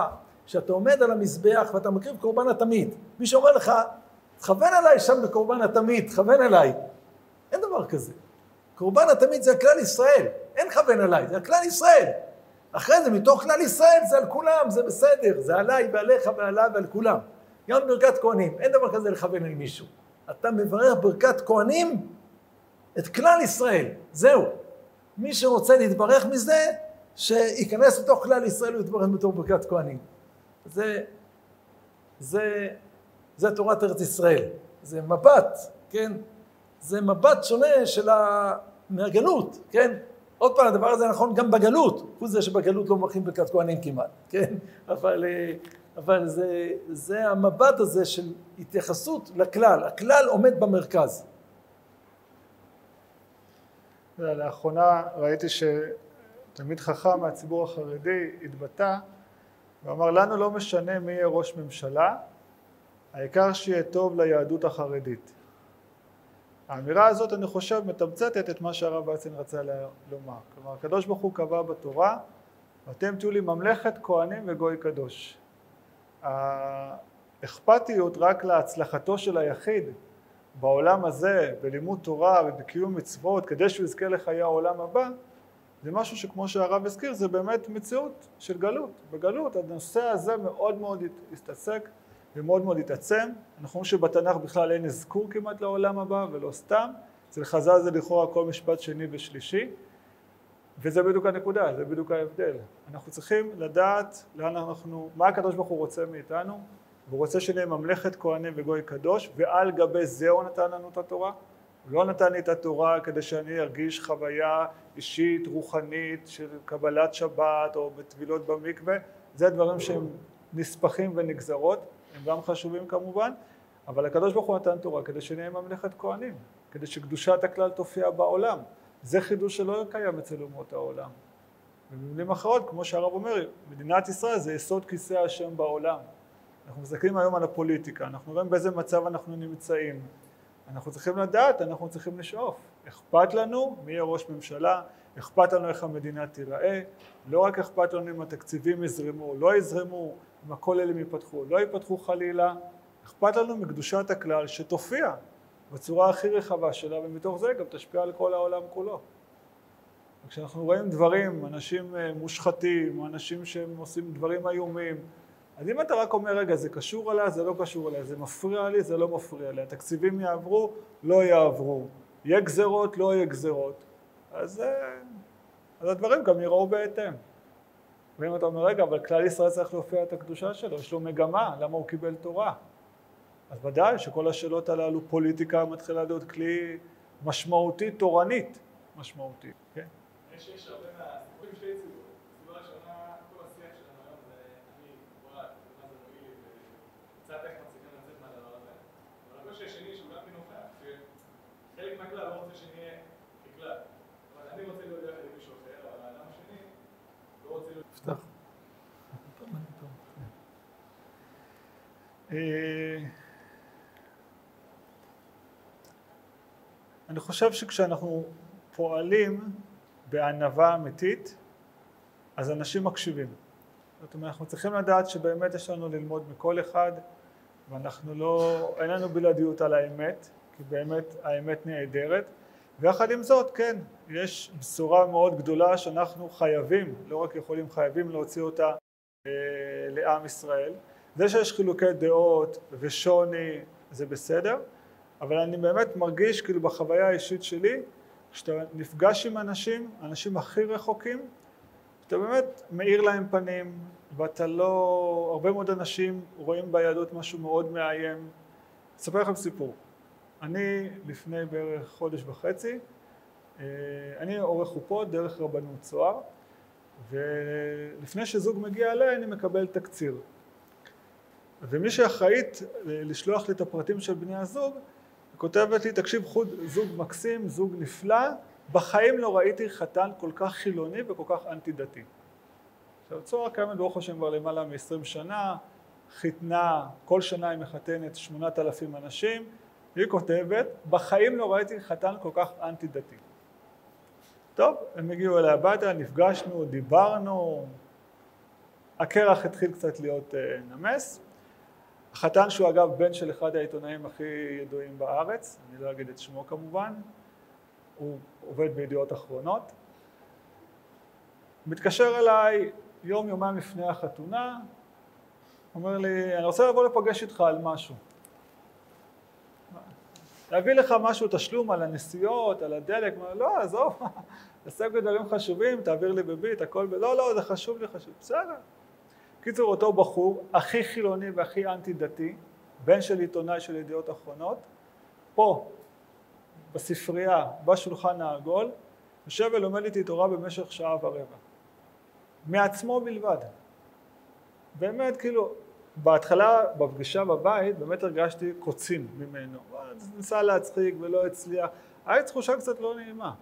שאתה עומד על המזבח ואתה מקריב קורבן התמיד. מי שאומר לך, תכוון עליי שם בקורבן התמיד, תכוון עליי. אין דבר כזה. קורבן התמיד זה הכלל ישראל. אין כוון עליי, זה הכלל ישראל. אחרי זה, מתוך כלל ישראל, זה על כולם, זה בסדר. זה עליי ועליך ועליו ועל כולם. גם ברכת כהנים, אין דבר כזה לכוון על מישהו. אתה מברך ברכת כהנים את כלל ישראל. זהו. מי שרוצה להתברך מזה, שייכנס בתוך כלל ישראל ויתברך בתור ברכת כהנים. זה תורת ארץ ישראל. זה מבט, כן? זה מבט שונה של מהגלות, כן? עוד פעם, הדבר הזה נכון גם בגלות. חוץ זה שבגלות לא מברכים ברכת כהנים כמעט, כן? אבל זה המבט הזה של התייחסות לכלל. הכלל עומד במרכז. לאחרונה ראיתי שתלמיד חכם מהציבור החרדי התבטא ואמר, לנו לא משנה מי יהיה ראש ממשלה, העיקר שיהיה טוב ליהדות החרדית. האמירה הזאת, אני חושב, מתמצתת את מה שהרב בעצם רצה לומר. כלומר, הקדוש ברוך הוא קבע בתורה, אתם תהיו לי ממלכת כהנים וגוי קדוש. האכפתיות רק להצלחתו של היחיד בעולם הזה, בלימוד תורה ובקיום מצוות, כדי שהוא יזכה לחיי העולם הבא, זה משהו שכמו שהרב הזכיר, זה באמת מציאות של גלות. בגלות הנושא הזה מאוד מאוד הסתעסק ומאוד מאוד התעצם. אנחנו אומרים שבתנ"ך בכלל אין אזכור כמעט לעולם הבא, ולא סתם. אצל חז"ל זה לכאורה כל משפט שני ושלישי, וזה בדיוק הנקודה, זה בדיוק ההבדל. אנחנו צריכים לדעת לאן אנחנו, מה הקדוש ברוך הוא רוצה מאיתנו, והוא רוצה שנהיה ממלכת כהנים וגוי קדוש, ועל גבי זה הוא נתן לנו את התורה. הוא לא נתן לי את התורה כדי שאני ארגיש חוויה אישית, רוחנית, של קבלת שבת או בטבילות במקווה. זה דברים שהם נספחים ונגזרות, הם גם חשובים כמובן, אבל הקדוש ברוך הוא נתן תורה כדי שנהיה ממלכת כהנים, כדי שקדושת הכלל תופיע בעולם. זה חידוש שלא קיים אצל אומות העולם. ובמילים אחרות, כמו שהרב אומר, מדינת ישראל זה יסוד כיסא השם בעולם. אנחנו מסתכלים היום על הפוליטיקה, אנחנו רואים באיזה מצב אנחנו נמצאים. אנחנו צריכים לדעת, אנחנו צריכים לשאוף. אכפת לנו מי יהיה ראש ממשלה, אכפת לנו איך המדינה תיראה, לא רק אכפת לנו אם התקציבים יזרמו, לא יזרמו, אם הכוללים ייפתחו, לא ייפתחו חלילה. אכפת לנו מקדושת הכלל שתופיע בצורה הכי רחבה שלה, ומתוך זה גם תשפיע על כל העולם כולו. וכשאנחנו רואים דברים, אנשים מושחתים, אנשים שהם עושים דברים איומים, אז אם אתה רק אומר, רגע, זה קשור עליה, זה לא קשור עליה, זה מפריע לי, זה לא מפריע לי, התקציבים יעברו, לא יעברו, יהיה גזרות, לא יהיה גזרות, אז הדברים גם יראו בהתאם. ואם אתה אומר, רגע, אבל כלל ישראל צריך להופיע את הקדושה שלו, יש לו מגמה, למה הוא קיבל תורה? אז ודאי שכל השאלות הללו, פוליטיקה מתחילה להיות כלי משמעותי, תורנית משמעותי. כן? יש הרבה מהסיפורים שלי ציבור. סיפור השנה, כל השיח שלנו היום זה אני בורד, מה זה מועיל, וקצת איך מצליחים לצאת מהדבר הזה. אבל הקושי השני שהוא גם מנוכח, שחלק מהכלל לא רוצה שנהיה ככלל. אבל אני רוצה להיות יחד עם מישהו אחר, אבל האדם השני לא רוצה להיות... פתח. אני חושב שכשאנחנו פועלים בענווה אמיתית, אז אנשים מקשיבים. זאת אומרת, אנחנו צריכים לדעת שבאמת יש לנו ללמוד מכל אחד, ואנחנו לא, אין לנו בלעדיות על האמת, כי באמת האמת נהדרת. ויחד עם זאת, כן, יש בשורה מאוד גדולה שאנחנו חייבים, לא רק יכולים, חייבים להוציא אותה לעם ישראל. זה שיש חילוקי דעות ושוני, זה בסדר, אבל אני באמת מרגיש, כאילו בחוויה האישית שלי, כשאתה נפגש עם אנשים, אנשים הכי רחוקים, אתה באמת מאיר להם פנים, ואתה לא... הרבה מאוד אנשים רואים ביהדות משהו מאוד מאיים. אספר לכם סיפור. אני לפני בערך חודש וחצי, אני עורך חופות דרך רבנות צוהר, ולפני שזוג מגיע אליי, אני מקבל תקציר. ומי שאחראית לשלוח לי את הפרטים של בני הזוג, היא כותבת לי, תקשיב, זוג מקסים, זוג נפלא, בחיים לא ראיתי חתן כל כך חילוני וכל כך אנטי-דתי. עכשיו, צוהר קיימת ברוך השם כבר למעלה מ-20 שנה, חיתנה, כל שנה היא מחתנת 8,000 אנשים, היא כותבת, בחיים לא ראיתי חתן כל כך אנטי-דתי. טוב, הם הגיעו אליי הביתה, נפגשנו, דיברנו, הקרח התחיל קצת להיות נמס, החתן שהוא אגב בן של אחד העיתונאים הכי ידועים בארץ, אני לא אגיד את שמו כמובן, הוא עובד בידיעות אחרונות. מתקשר אליי יום יומיים לפני החתונה, אומר לי, אני רוצה לבוא לפגש איתך על משהו. להביא לך משהו תשלום על הנסיעות, על הדלק, לא, עזוב, עסק בדברים חשובים, תעביר לי בביט, הכל, לא, לא, זה חשוב לי, חשוב, בסדר. קיצור, אותו בחור, הכי חילוני והכי אנטי דתי, בן של עיתונאי של ידיעות אחרונות, פה, בספרייה, בשולחן העגול, יושב ולומד איתי תורה במשך 1.15 שעות. מעצמו בלבד. באמת, כאילו, בהתחלה, בפגישה בבית, באמת הרגשתי קוצים ממנו. ניסה להצחיק ולא הצליח. היה תחושה קצת לא נעימה.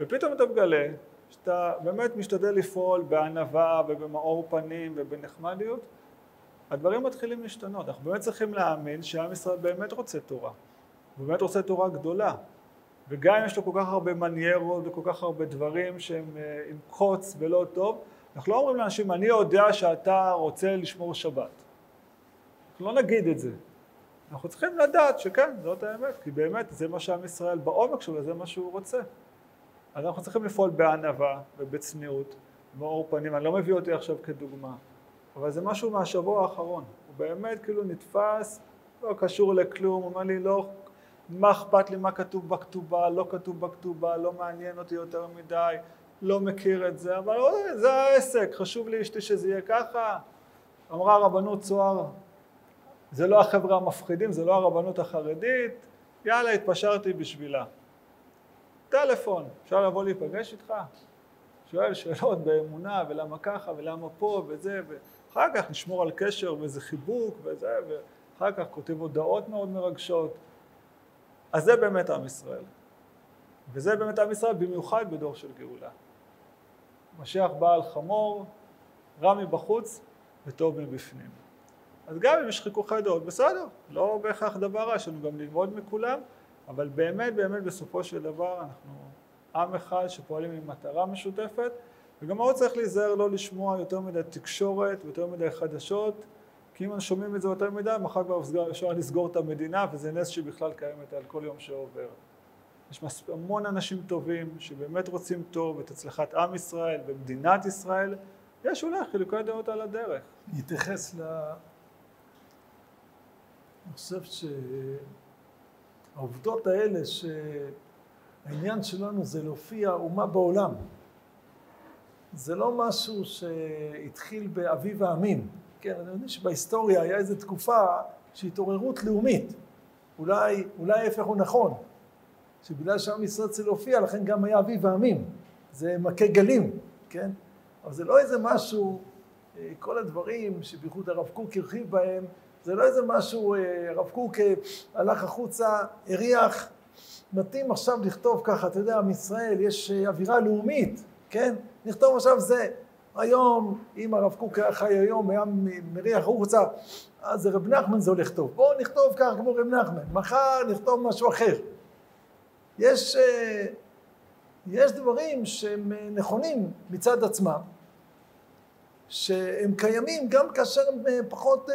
ופתאום אתה מגלה שאתה באמת משתדל לפעול בענווה ובמאור פנים ובנחמדיות. הדברים מתחילים להשתנות. אנחנו באמת צריכים להאמין שהעם ישראל באמת רוצה תורה. באמת רוצה תורה גדולה. וגם אם יש לו כל כך הרבה מניירות וכל כך הרבה דברים שהם עם קוץ ולא טוב, אנחנו לא אומרים לאנשים, אני יודע שאתה רוצה לשמור שבת. אנחנו לא נגיד את זה. אנחנו צריכים לדעת שכן, זאת האמת, כי באמת זה מה שעם ישראל בעומק שלו, זה מה שהוא רוצה. אז אנחנו צריכים לפעול בענווה ובצניעות, מאור פנים. אני לא מביא אותי עכשיו כדוגמה, אבל זה משהו מהשבוע האחרון. הוא באמת כאילו נתפס, לא קשור לכלום, הוא אומר לי, לא, מה אכפת לי, מה כתוב בכתובה, לא כתוב בכתובה, לא מעניין אותי יותר מדי, לא מכיר את זה, אבל זה העסק, חשוב לי אשתי שזה יהיה ככה. אמרה הרבנות צוהר, זה לא החבר'ה המפחידים, זה לא הרבנות החרדית, יאללה, התפשרתי בשבילה. טלפון, אפשר לבוא להיפגש איתך? שואל שאלות באמונה, ולמה ככה, ולמה פה, וזה, ואחר כך נשמור על קשר, וזה חיבוק, וזה, ואחר כך כותב הודעות מאוד מרגשות. אז זה באמת עם ישראל. וזה באמת עם ישראל, במיוחד בדור של גאולה. משיח בא על חמור, רע מבחוץ וטוב מבפנים. אז גם אם יש חיכוכי דעות, בסדר, לא בהכרח דבר רע, יש לנו גם ללמוד מכולם, אבל באמת, באמת בסופו של דבר, אנחנו עם אחד שפועלים עם מטרה משותפת, וגם מאוד צריך להיזהר לא לשמוע יותר מדי תקשורת ויותר מדי חדשות, כי אם אנחנו שומעים את זה יותר מדי, מחר כבר אפשר לסגור את המדינה, וזה נס שבכלל קיימת על כל יום שעובר. יש המון אנשים טובים שבאמת רוצים טוב את הצלחת עם ישראל ומדינת ישראל. יש אולי חילוקי דעות על הדרך. נתייחס אני חושב שהעובדות האלה שהעניין שלנו זה להופיע אומה בעולם. זה לא משהו שהתחיל באביב העמים. כן, אני יודע שבהיסטוריה היה איזו תקופה שהתעוררות לאומית. אולי ההפך הוא נכון. שבגלל שעם ישראל צריך להופיע, לכן גם היה אביב העמים. זה מכה גלים, כן? אבל זה לא איזה משהו, כל הדברים שבייחוד הרב קוק הרחיב בהם, זה לא איזה משהו, הרב קוק הלך החוצה, הריח, מתאים עכשיו לכתוב ככה, אתה יודע, עם ישראל יש אווירה לאומית, כן? נכתוב עכשיו זה, היום, אם הרב קוק היה חי היום, היה מריח החוצה, אז רב נחמן זה הולך טוב. בואו נכתוב ככה כמו רב נחמן, מחר נכתוב משהו אחר. יש דברים שהם נכונים מצד עצמם, שהם קיימים גם כאשר הם פחות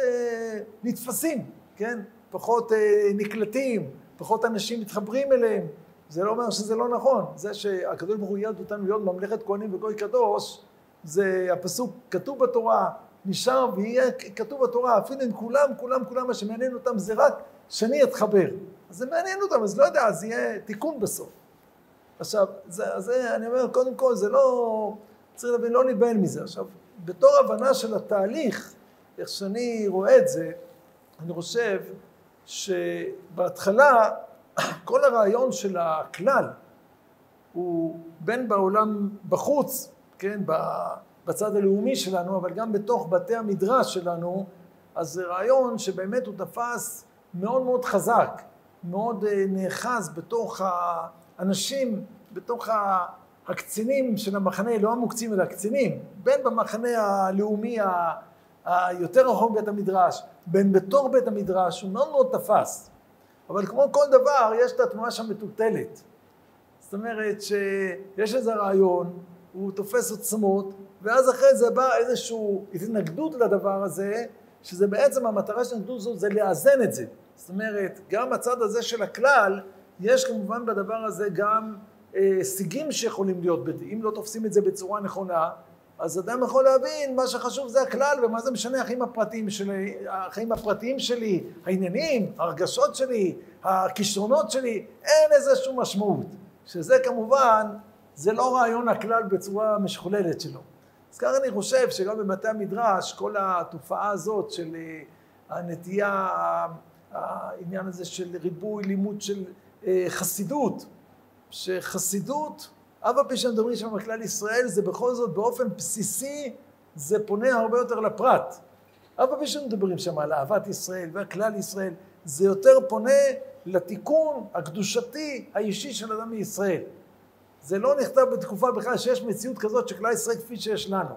נתפסים, כן? פחות נקלטים, פחות אנשים מתחברים אליהם. זה לא אומר שזה לא נכון. זה שהקדוש ברוך הוא ייעד אותנו להיות ממלכת כהנים וגוי קדוש, זה הפסוק כתוב בתורה, נשאר ויהיה כתוב בתורה, אפילו אם כולם, מה שמעניין אותם זה רק שאני אתחבר. זה מעניין אותם, אז לא יודע, אז יהיה תיקון בסוף. עכשיו, זה, אני אומר, קודם כל, זה לא, צריך להבין, לא ניבהל מזה. עכשיו, בתור הבנה של התהליך, איך שאני רואה את זה, אני חושב שבהתחלה, כל הרעיון של הכלל, הוא בין בעולם בחוץ, כן, בצד הלאומי שלנו, אבל גם בתוך בתי המדרש שלנו, אז זה רעיון שבאמת הוא תפס מאוד מאוד חזק. מאוד נאחז בתוך האנשים, בתוך הקצינים של המחנה, לא המוקצים אלא הקצינים, בין במחנה הלאומי היותר רחוק בית המדרש, בין בתוך בית המדרש, הוא מאוד מאוד תפס. אבל כמו כל דבר, יש את התמונה המטוטלת. זאת אומרת שיש איזה רעיון, הוא תופס עוצמות, ואז אחרי זה בא איזשהו התנגדות לדבר הזה, שזה בעצם המטרה של התנגדות הזאת, זה לאזן את זה. זאת אומרת, גם הצד הזה של הכלל, יש כמובן בדבר הזה גם הישגים שיכולים להיות, אם לא תופסים את זה בצורה נכונה, אז אדם יכול להבין, מה שחשוב זה הכלל, ומה זה משנה החיים הפרטיים שלי, העניינים, הרגשות שלי, הכישרונות שלי, אין איזה שום משמעות. שזה כמובן, זה לא רעיון הכלל בצורה משכוללת שלו. אז ככה אני חושב שגם במתי המדרש, כל התופעה הזאת של הנטייה, העניין הזה של ריבוי לימוד של חסידות, שחסידות, אף על פי שמדברים שם על כלל ישראל, זה בכל זאת באופן בסיסי, זה פונה הרבה יותר לפרט. אף על פי שמדברים שם על אהבת ישראל והכלל ישראל, זה יותר פונה לתיקון הקדושתי האישי של אדם מישראל. זה לא נכתב בתקופה בכלל שיש מציאות כזאת שכלל ישראל כפי שיש לנו.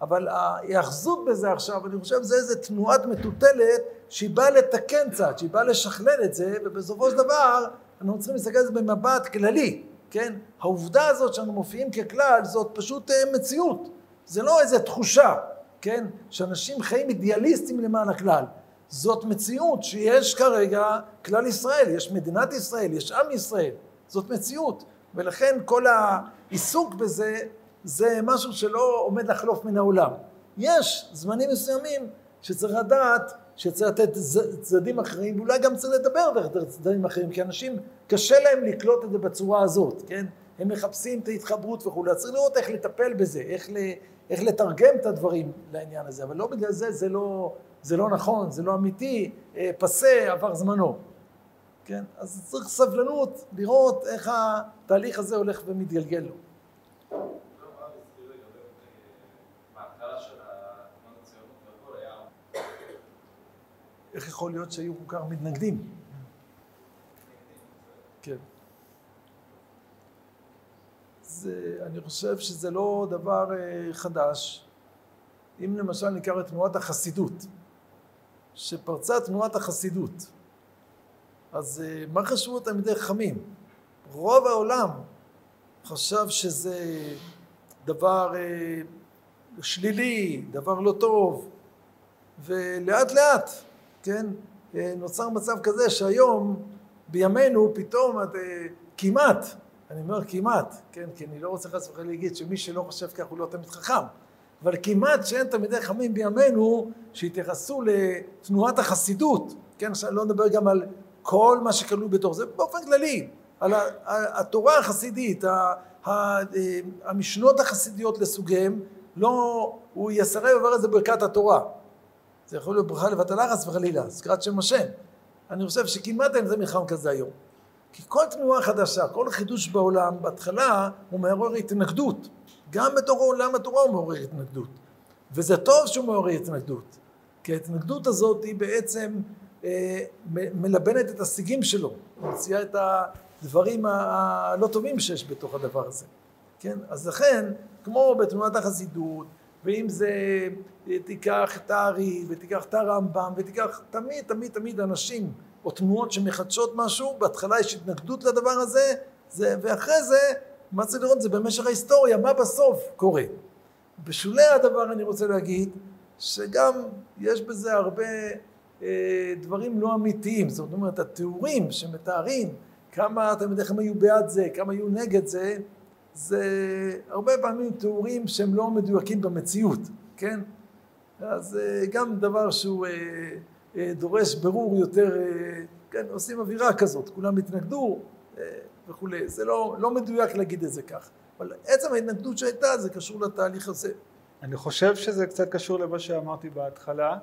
אבל ההאחזות בזה עכשיו, אני חושב, זה איזו תנועת מטוטלת שהיא באה לתקן צד, שהיא באה לשכלל את זה, ובסופו של דבר אנחנו צריכים להסתכל על זה במבט כללי. כן? העובדה הזאת שאנחנו מופיעים ככלל, זאת פשוט מציאות. זה לא איזו תחושה, כן? שאנשים חיים אידיאליסטים למען הכלל. זאת מציאות שיש כרגע כלל ישראל, יש מדינת ישראל, יש עם ישראל. זאת מציאות. ולכן כל העיסוק בזה, זה משהו שלא עומד לחלוף מן העולם. יש זמנים מסוימים שצריך לדעת, שצריך לתת צדדים אחרים, ואולי גם צריך לדבר דרך צדדים אחרים, כי אנשים קשה להם לקלוט את זה בצורה הזאת, כן? הם מחפשים את ההתחברות וכו'. צריך לראות איך לטפל בזה, איך לתרגם את הדברים לעניין הזה, אבל לא בגלל זה, זה לא נכון, זה לא אמיתי, פסה, עבר זמנו. כן? אז צריך סבלנות לראות איך התהליך הזה הולך ומתגלגל לו. איך יכול להיות שהיו כל כך מתנגדים? כן. אני חושב שזה לא דבר חדש. אם למשל ניקח את תנועת החסידות, שפרצה תנועת החסידות, אז מה חשבו תלמידי חכמים? רוב העולם חשב שזה דבר שלילי, דבר לא טוב, ולאט לאט, כן? נוצר מצב כזה שהיום, בימינו, פתאום, כמעט, אני אומר כמעט, כן? כי אני לא רוצה חס וחלילה להגיד שמי שלא חושב כך הוא לא תמיד חכם, אבל כמעט שאין תלמידי חכמים בימינו שהתייחסו לתנועת החסידות, כן? לא נדבר גם על כל מה שכלול בתוך זה, באופן כללי, על התורה החסידית, המשנות החסידיות לסוגיהם, לא, הוא יסרב עבר את זה ברכת התורה. זה יכול להיות ברכה לבטלה חס וחלילה, זכרת שם השם. אני חושב שכמעט אין זה מלחם כזה היום. כי כל תנועה חדשה, כל חידוש בעולם, בהתחלה הוא מעורר התנגדות. גם בתוך העולם התורה הוא מעורר התנגדות. וזה טוב שהוא מעורר התנגדות. כי ההתנגדות הזאת היא בעצם מלבנת את השיגים שלו, מציעה את הדברים הלא טובים שיש בתוך הדבר הזה. כן? אז לכן, כמו בתנועת החסידות, ואם זה תיקח את הארי, ותיקח את הרמב"ם, ותיקח תמיד, תמיד, תמיד אנשים או תנועות שמחדשות משהו, בהתחלה יש התנגדות לדבר הזה, ואחרי זה, מה צריך לראות? זה במשך ההיסטוריה, מה בסוף קורה. בשולי הדבר אני רוצה להגיד, שגם יש בזה הרבה דברים לא אמיתיים, זאת אומרת, התיאורים שמתארים, כמה תלמידי חכמים היו בעד זה, כמה היו נגד זה, זה הרבה פעמים תיאורים שהם לא מדויקים במציאות, כן? אז גם דבר שהוא דורש ברור יותר, כן, עושים אווירה כזאת, כולם התנגדו וכו'. זה לא מדויק להגיד את זה כך, אבל עצם ההתנגדות שהייתה, זה קשור לתהליך הזה. אני חושב שזה קצת קשור למה שאמרתי בהתחלה,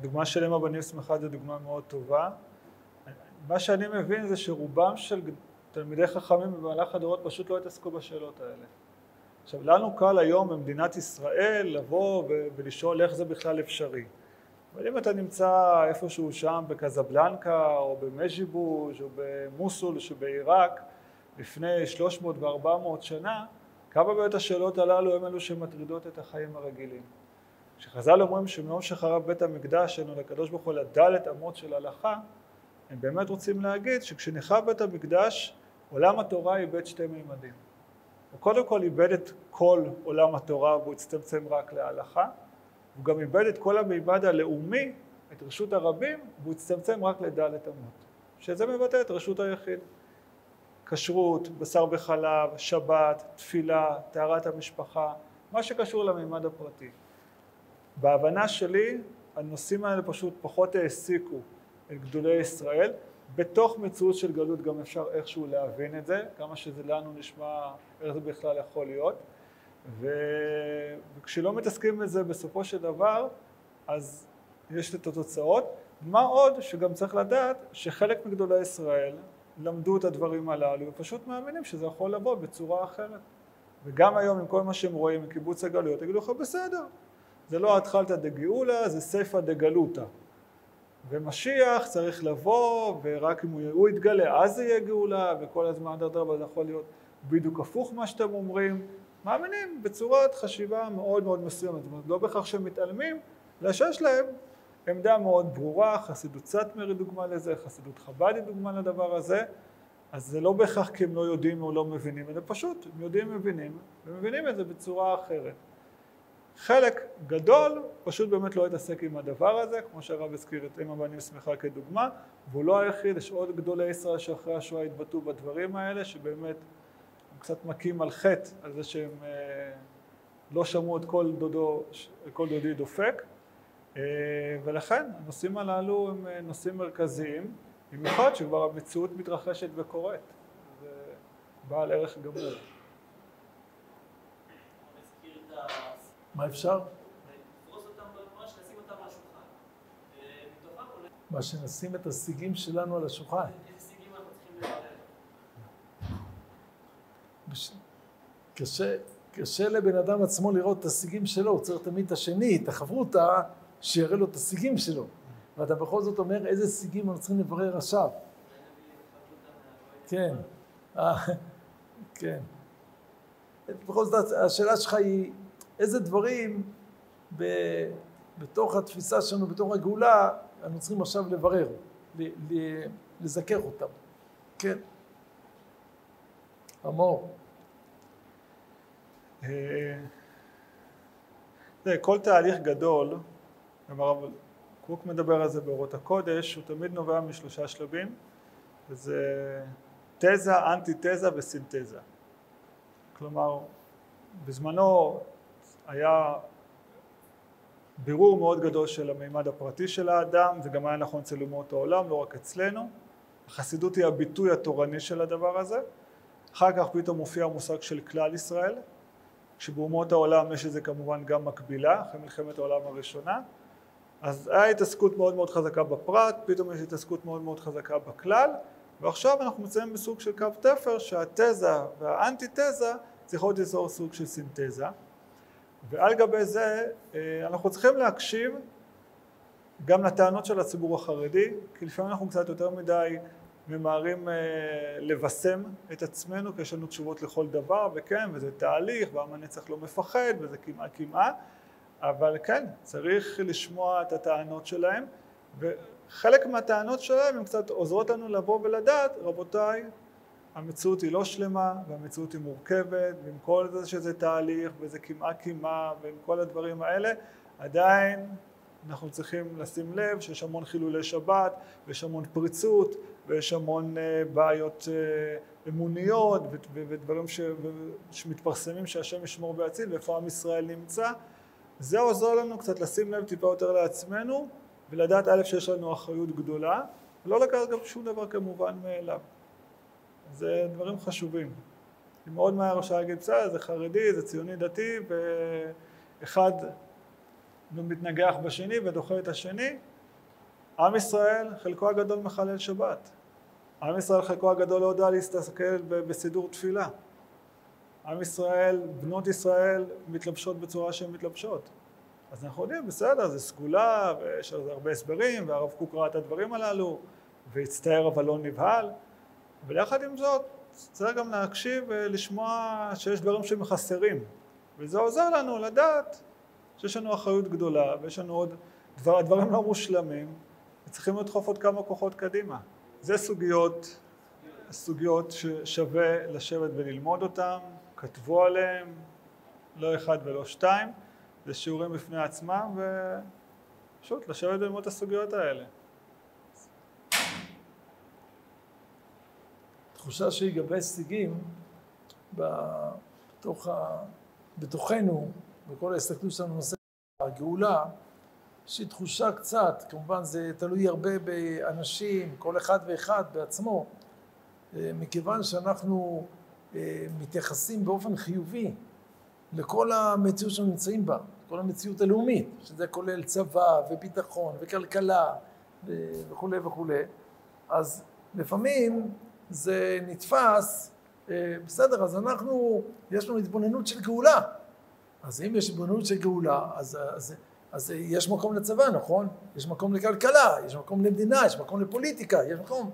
דוגמה של אמא בנים שמחה זה דוגמה מאוד טובה. מה שאני מבין זה שרובם של תלמידי חכמים במהלך הדורות פשוט לא התעסקו בשאלות האלה. עכשיו לנו קל היום במדינת ישראל לבוא ולשאול איך זה בכלל אפשרי. אבל אם אתה נמצא איפשהו שם בקזבלנקה או במז'יבוז' או במוסול שבעיראק לפני 300 ו-400 שנה, כמה בעת השאלות הללו הם אלו שמטרידות את החיים הרגילים. כשחז"ל אומרים שמיום שחרב בית המקדש שלנו לקדוש ברוך הוא לדלת אמות של הלכה, הם באמת רוצים להגיד שכשנחרב בית המקדש, עולם התורה איבד שתי מימדים. הוא קודם כל איבד את כל עולם התורה, והוא הצטמצם רק להלכה, הוא גם איבד את כל המימד הלאומי, את רשות הרבים, והוא הצטמצם רק לדלת אמות. שזה מבטא את רשות היחיד. כשרות, בשר וחלב, שבת, תפילה, טהרת המשפחה, מה שקשור למימד הפרטי. בהבנה שלי, הנושאים האלה פשוט פחות העסיקו את גדולי ישראל. בתוך מציאות של גלות גם אפשר איכשהו להבין את זה, כמה שזה לנו נשמע איך זה בכלל יכול להיות. וכשלא מתעסקים בזה בסופו של דבר, אז יש את התוצאות. מה עוד שגם צריך לדעת שחלק מגדולי ישראל למדו את הדברים הללו ופשוט מאמינים שזה יכול לבוא בצורה אחרת. וגם היום עם כל מה שהם רואים מקיבוץ הגלויות, יגידו לך בסדר. זה לא התחלתא דגאולה, זה סייפא דגלותא. ומשיח צריך לבוא, ורק אם הוא יתגלה אז זה יהיה גאולה, וכל הזמן זה יכול להיות בדיוק הפוך מה שאתם אומרים. מאמינים בצורת חשיבה מאוד מאוד מסוימת, זאת אומרת לא בכך שהם מתעלמים, אלא שיש להם עמדה מאוד ברורה, חסידות סאטמר היא דוגמה לזה, חסידות חב"ד היא דוגמה לדבר הזה, אז זה לא בכך כי הם לא יודעים או לא מבינים, אלא פשוט הם יודעים ומבינים, ומבינים את זה בצורה אחרת. חלק גדול פשוט באמת לא התעסק עם הדבר הזה, כמו שהרב הזכיר את אם הבנים שמחה כדוגמה, והוא לא היחיד, יש עוד גדולי ישראל שאחרי השואה התבטאו בדברים האלה, שבאמת הם קצת מכים על חטא, על זה שהם לא שמעו את כל דודי דופק, ולכן הנושאים הללו הם נושאים מרכזיים, במיוחד שכבר המציאות מתרחשת וקורית, זה בעל ערך גמור. מה אפשר? מה שנשים את השיגים שלנו על השולחן. קשה לבן אדם עצמו לראות את השיגים שלו, הוא צריך תמיד את השני, את החברותה, שיראה לו את השיגים שלו. ואתה בכל זאת אומר, איזה שיגים אנחנו צריכים לברר עכשיו? כן. כן. בכל זאת, השאלה שלך היא, איזה דברים בתוך התפיסה שלנו, בתוך הגאולה, אנחנו צריכים עכשיו לברר, לזכר אותם. כן. אמור. כל תהליך גדול, הרב קוק מדבר על זה באורות הקודש, הוא תמיד נובע משלושה שלבים, וזה תזה, אנטי-תזה וסינתזה. כלומר, בזמנו היה בירור מאוד גדול של המימד הפרטי של האדם, זה גם היה נכון אצל אומות העולם, לא רק אצלנו. החסידות היא הביטוי התורני של הדבר הזה. אחר כך פתאום מופיע המושג של כלל ישראל, כשבאומות העולם יש לזה כמובן גם מקבילה, אחרי מלחמת העולם הראשונה. אז היה התעסקות מאוד מאוד חזקה בפרט, פתאום יש התעסקות מאוד מאוד חזקה בכלל, ועכשיו אנחנו מצאים בסוג של קו תפר שהתזה והאנטיתזה צריכות ליצור סוג של סינתזה. ועל גבי זה אנחנו צריכים להקשיב גם לטענות של הציבור החרדי, כי לפעמים אנחנו קצת יותר מדי ממהרים לבשם את עצמנו, כי יש לנו תשובות לכל דבר, וכן, וזה תהליך, והמנצח לא מפחד, וזה כמעט כמעט, אבל כן, צריך לשמוע את הטענות שלהם, וחלק מהטענות שלהם הם קצת עוזרות לנו לבוא ולדעת, רבותיי, המציאות היא לא שלמה, והמציאות היא מורכבת, ועם כל זה שזה תהליך, וזה כמעט כמעט, ועם כל הדברים האלה, עדיין אנחנו צריכים לשים לב שיש המון חילולי שבת, ויש המון פריצות, ויש המון בעיות אמוניות ודברים שמתפרסמים שהשם ישמור ויציל, ואיפה עם ישראל נמצא. זה עוזר לנו קצת לשים לב טיפה יותר לעצמנו, ולדעת א' שיש לנו אחריות גדולה, ולא לקחת גם שום דבר כמובן מאליו. זה דברים חשובים. אם מאוד מהר אפשר להגיד, זה חרדי, זה ציוני דתי, ואחד מתנגח בשני ודוחה את השני. עם ישראל, חלקו הגדול מחלל שבת. עם ישראל, חלקו הגדול לא יודע להסתכל בסידור תפילה. עם ישראל, בנות ישראל, מתלבשות בצורה שהן מתלבשות. אז אנחנו יודעים, בסדר, זה סגולה, ויש על זה הרבה הסברים, והרב קוק ראה את הדברים הללו, והצטער אבל לא נבהל. וליחד עם זאת, צריך גם להקשיב ולשמוע שיש דברים שהם חסרים. וזה עוזר לנו לדעת שיש לנו אחריות גדולה, ויש לנו עוד הדברים לא מושלמים, וצריכים לדחוף עוד כמה כוחות קדימה. זה סוגיות ששווה לשבת וללמוד אותן, כתבו עליהן, לא אחד ולא שתיים, זה שיעורים בפני עצמם, ופשוט לשבת וללמוד את הסוגיות האלה. תחושה שהיא גבי הישגים בתוך בתוכנו, בכל ההסתכלות שלנו נושא הגאולה, יש לי תחושה קצת, כמובן זה תלוי הרבה באנשים, כל אחד ואחד בעצמו, מכיוון שאנחנו מתייחסים באופן חיובי לכל המציאות שאנחנו נמצאים בה, כל המציאות הלאומית, שזה כולל צבא וביטחון וכלכלה וכו' וכו'. אז לפעמים זה נתפס, בסדר, אז אנחנו, יש לנו התבוננות של גאולה. אז אם יש התבוננות של גאולה, אז יש מקום לצבא, נכון? יש מקום לכלכלה, יש מקום למדינה, יש מקום לפוליטיקה, יש מקום.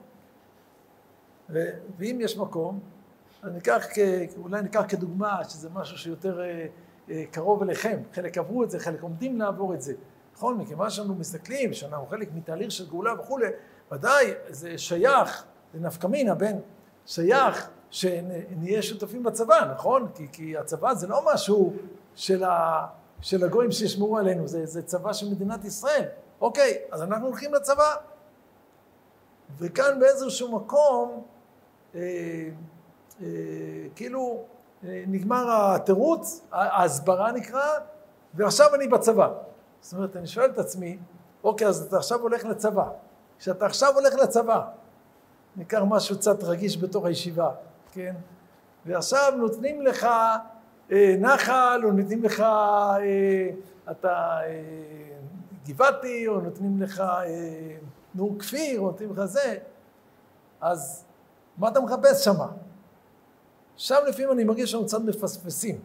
ואם יש מקום, אולי ניקח כדוגמה שזה משהו שיותר קרוב אליכם. חלק עברו את זה, חלק עומדים לעבור את זה. נכון? מכיוון שאנחנו מסתכלים, שאנחנו חלק מתהליך של גאולה וכולי, ודאי זה שייך, זה נפקא מינה בין, שייך שנהיה שותפים בצבא, נכון? כי הצבא זה לא משהו של הגויים שישמרו עלינו, זה צבא של מדינת ישראל. אוקיי, אז אנחנו הולכים לצבא. וכאן באיזשהו מקום, כאילו נגמר התירוץ, ההסברה נקרא, ועכשיו אני בצבא. זאת אומרת, אני שואל את עצמי, אוקיי, אז אתה עכשיו הולך לצבא. כשאתה עכשיו הולך לצבא, ניקח משהו קצת רגיש בתור הישיבה, כן? ועכשיו נותנים לך נחל, או נותנים לך, אתה גבעתי, או נותנים לך נור כפיר, או נותנים לך זה. אז מה אתה מחפש שמה? שם לפעמים אני מרגיש שאנחנו קצת מפספסים.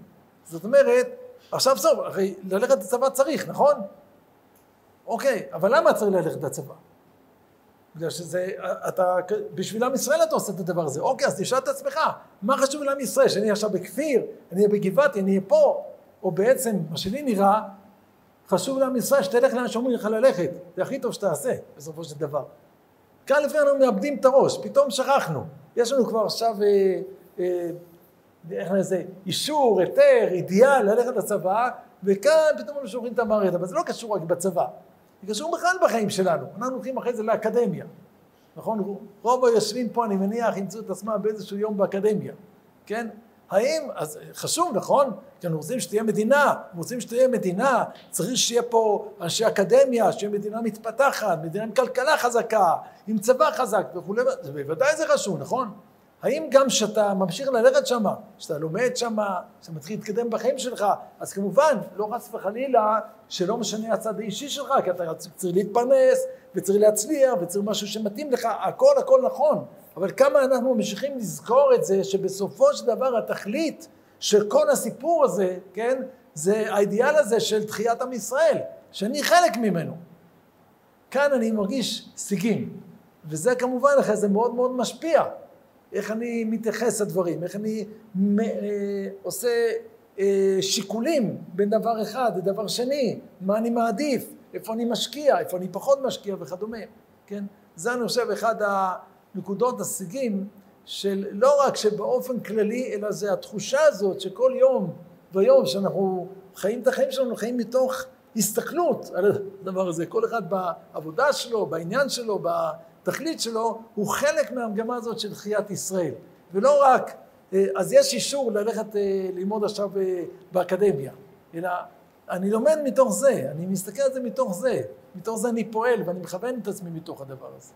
זאת אומרת, עכשיו סוף, הרי ללכת לצבא צריך, נכון? אוקיי, אבל למה צריך ללכת לצבא? בגלל שזה, אתה, בשביל עם ישראל אתה עושה את הדבר הזה. אוקיי, אז תשאל את עצמך, מה חשוב לעם ישראל? שאני עכשיו בכפיר, אני אהיה בגבעתי, אני אהיה פה. או בעצם, מה שלי נראה, חשוב לעם ישראל שתלך לאן שאומרים לך ללכת. זה הכי טוב שתעשה, בסופו של דבר. כאן לפעמים אנחנו מאבדים את הראש, פתאום שכחנו. יש לנו כבר עכשיו, אישור, היתר, אידיאל, ללכת לצבא, וכאן פתאום אנחנו שוכחים את המערכת, אבל זה לא קשור רק בצבא. זה קשור בכלל בחיים שלנו, אנחנו הולכים אחרי זה לאקדמיה, נכון? רוב היושבים פה, אני מניח, ימצאו את עצמם באיזשהו יום באקדמיה, כן? האם, אז חשוב, נכון? כי אנחנו רוצים שתהיה מדינה, צריך שיהיה פה אנשי אקדמיה, שיהיה מדינה מתפתחת, מדינה עם כלכלה חזקה, עם צבא חזק וכו', בוודאי זה חשוב, נכון? האם גם שאתה ממשיך ללכת שם, שאתה לומד שם, שאתה מתחיל להתקדם בחיים שלך, אז כמובן, לא חס וחלילה, שלא משנה הצד האישי שלך, כי אתה צריך להתפרנס, וצריך להצליח, וצריך משהו שמתאים לך, הכל, הכל נכון. אבל כמה אנחנו ממשיכים לזכור את זה, שבסופו של דבר התכלית של כל הסיפור הזה, כן, זה האידיאל הזה של תחיית עם ישראל, שאני חלק ממנו. כאן אני מרגיש סיגים, וזה כמובן אחרי זה מאוד מאוד משפיע. איך אני מתייחס לדברים, איך אני עושה שיקולים בין דבר אחד לדבר שני, מה אני מעדיף, איפה אני משקיע, איפה אני פחות משקיע וכדומה, כן? זה אני חושב אחד הנקודות השיגים של לא רק שבאופן כללי, אלא זה התחושה הזאת שכל יום ויום שאנחנו חיים את החיים שלנו, חיים מתוך הסתכלות על הדבר הזה, כל אחד בעבודה שלו, בעניין שלו, התכלית שלו הוא חלק מהמגמה הזאת של תחיית ישראל. ולא רק, אז יש אישור ללכת ללמוד עכשיו באקדמיה, אלא אני לומד מתוך זה, אני מסתכל על זה מתוך זה, מתוך זה אני פועל ואני מכוון את עצמי מתוך הדבר הזה.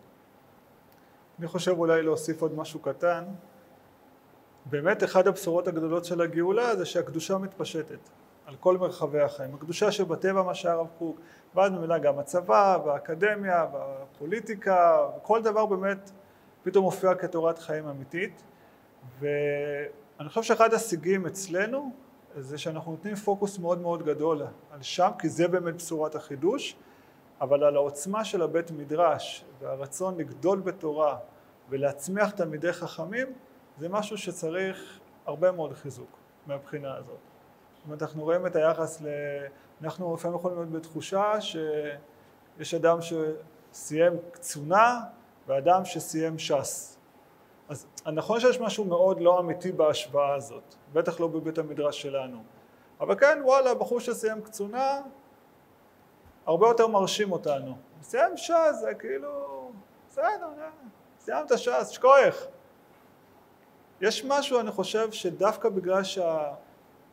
אני חושב אולי להוסיף עוד משהו קטן. באמת אחד הבשורות הגדולות של הגאולה זה שהקדושה מתפשטת על כל מרחבי החיים. הקדושה שבטבע מה שהרב קוק, ועד ממילא גם הצבא, והאקדמיה, והפוליטיקה, וכל דבר באמת פתאום מופיע כתורת חיים אמיתית. ואני חושב שאחד השיגים אצלנו, זה שאנחנו נותנים פוקוס מאוד מאוד גדול על שם, כי זה באמת בשורת החידוש, אבל על העוצמה של הבית מדרש, והרצון לגדול בתורה, ולהצמיח תלמידי חכמים, זה משהו שצריך הרבה מאוד חיזוק מהבחינה הזאת. זאת אומרת, אנחנו רואים את היחס ל... אנחנו לפעמים יכולים להיות בתחושה שיש אדם שסיים קצונה ואדם שסיים שס. אז נכון שיש משהו מאוד לא אמיתי בהשוואה הזאת, בטח לא בבית המדרש שלנו. אבל כן, וואלה, בחור שסיים קצונה, הרבה יותר מרשים אותנו. סיים שס, זה כאילו... בסדר, סיים את השס, שכוח. יש משהו, אני חושב, שדווקא בגלל שה...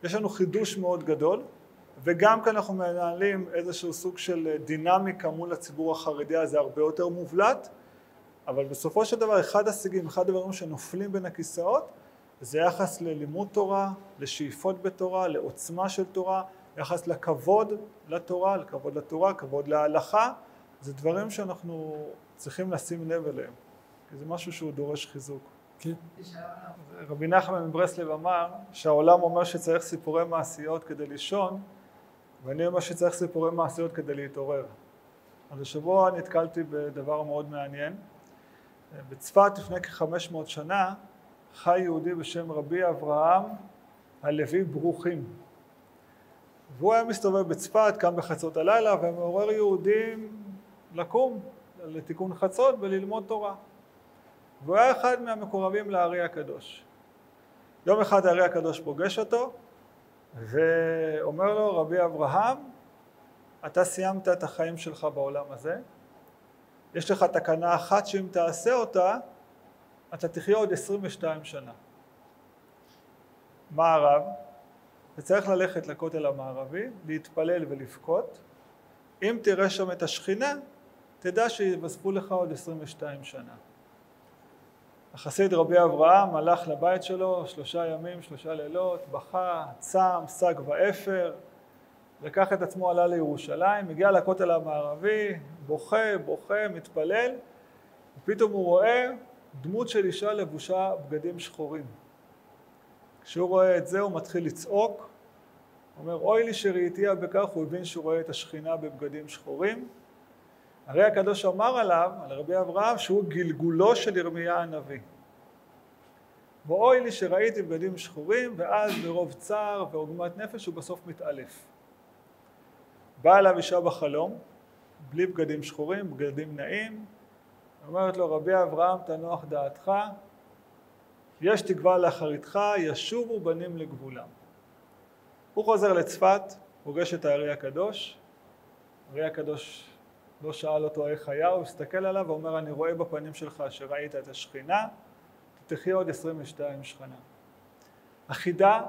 יש לנו חידוש מאוד גדול, וגם כאן אנחנו מנהלים איזשהו סוג של דינמיקה מול הציבור החרדי הזה הרבה יותר מובלט, אבל בסופו של דבר אחד הדברים שנופלים בין הכיסאות, זה יחס ללימוד תורה, לשאיפות בתורה, לעוצמה של תורה, יחס לכבוד לתורה, כבוד להלכה, זה דברים שאנחנו צריכים לשים לב אליהם, כי זה משהו שהוא דורש חיזוק. כן. רבי נחמן מברסלב אמר שהעולם אומר שצריך סיפורי מעשיות כדי לישון, ואני אומר שצריך סיפורי מעשיות כדי להתעורר. אז השבוע נתקלתי בדבר מאוד מעניין. בצפת לפני כ-500 שנה חי יהודי בשם רבי אברהם הלוי ברוכים. והוא היה מסתובב בצפת, קם בחצות הלילה, ומעורר יהודים לקום לתיקון חצות וללמוד תורה. והוא היה אחד מהמקורבים לארי הקדוש. יום אחד הארי הקדוש פוגש אותו, ואומר לו, רבי אברהם, אתה סיימת את החיים שלך בעולם הזה, יש לך תקנה אחת שאם תעשה אותה, אתה תחיה עוד 22 שנה. מה הרב? אתה צריך ללכת לכותל המערבי, להתפלל ולבכות. אם תראה שם את השכינה, תדע שיבזבו לך עוד 22 שנה. החסיד רבי אברהם הלך לבית שלו 3 ימים, 3 לילות, בכה, צם, סג ואפר, לקח את עצמו, עלה לירושלים, הגיע לכותל המערבי, בוכה, מתפלל, ופתאום הוא רואה דמות של אישה לבושה בגדים שחורים. כשהוא רואה את זה הוא מתחיל לצעוק, אומר אוי לי שראיתיה בכך, הוא הבין שהוא רואה את השכינה בבגדים שחורים. הרי הקדוש אמר עליו, על רבי אברהם, שהוא גלגולו של ירמיה הנביא. ואוי לי שראיתי בגדים שחורים, ואז ברוב צער ועוגמת נפש הוא בסוף מתעלף. באה אליו אישה בחלום, בלי בגדים שחורים, בגדים נעים, אומרת לו, רבי אברהם, תנוח דעתך, יש תקווה לאחריתך, ישובו בנים לגבולם. הוא חוזר לצפת, פוגש את הארי הקדוש, הארי הקדוש לא שאל אותו איך היה, הוא הסתכל עליו ואומר, אני רואה בפנים שלך שראית את השכינה, תחיה עוד 22 שנה. החידה,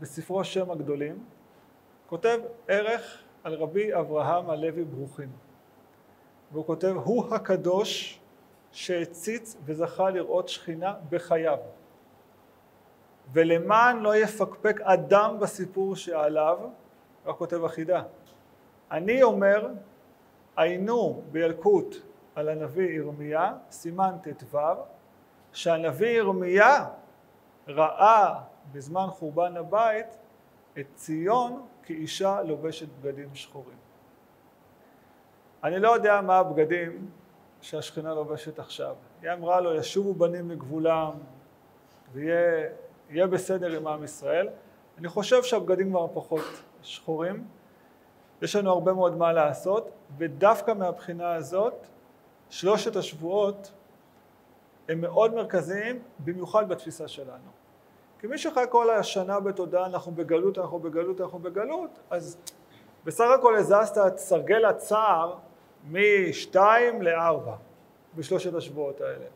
בספרו שם הגדולים, כותב ערך על רבי אברהם הלוי ברוכים. והוא כותב, הוא הקדוש שהציץ וזכה לראות שכינה בחייו. ולמען לא יפקפק אדם בסיפור שעליו, הוא כותב החידה. אני אומר, היינו בילקוט על הנביא ירמיה, סימן ט"ו, שהנביא ירמיה ראה בזמן חורבן הבית את ציון כאישה לובשת בגדים שחורים. אני לא יודע מה הבגדים שהשכינה לובשת עכשיו. היא אמרה לו, ישובו בנים לגבולם ויהיה בסדר עם עם ישראל. אני חושב שהבגדים כבר פחות שחורים. יש לנו הרבה מאוד מה לעשות, ודווקא מהבחינה הזאת, 3 השבועות הם מאוד מרכזיים, במיוחד בתפיסה שלנו. כי מי שחי כל השנה בתודעה, אנחנו בגלות, אז בסך הכל הזזת את סרגל הצער מ-2 ל-4 ב3 השבועות האלה.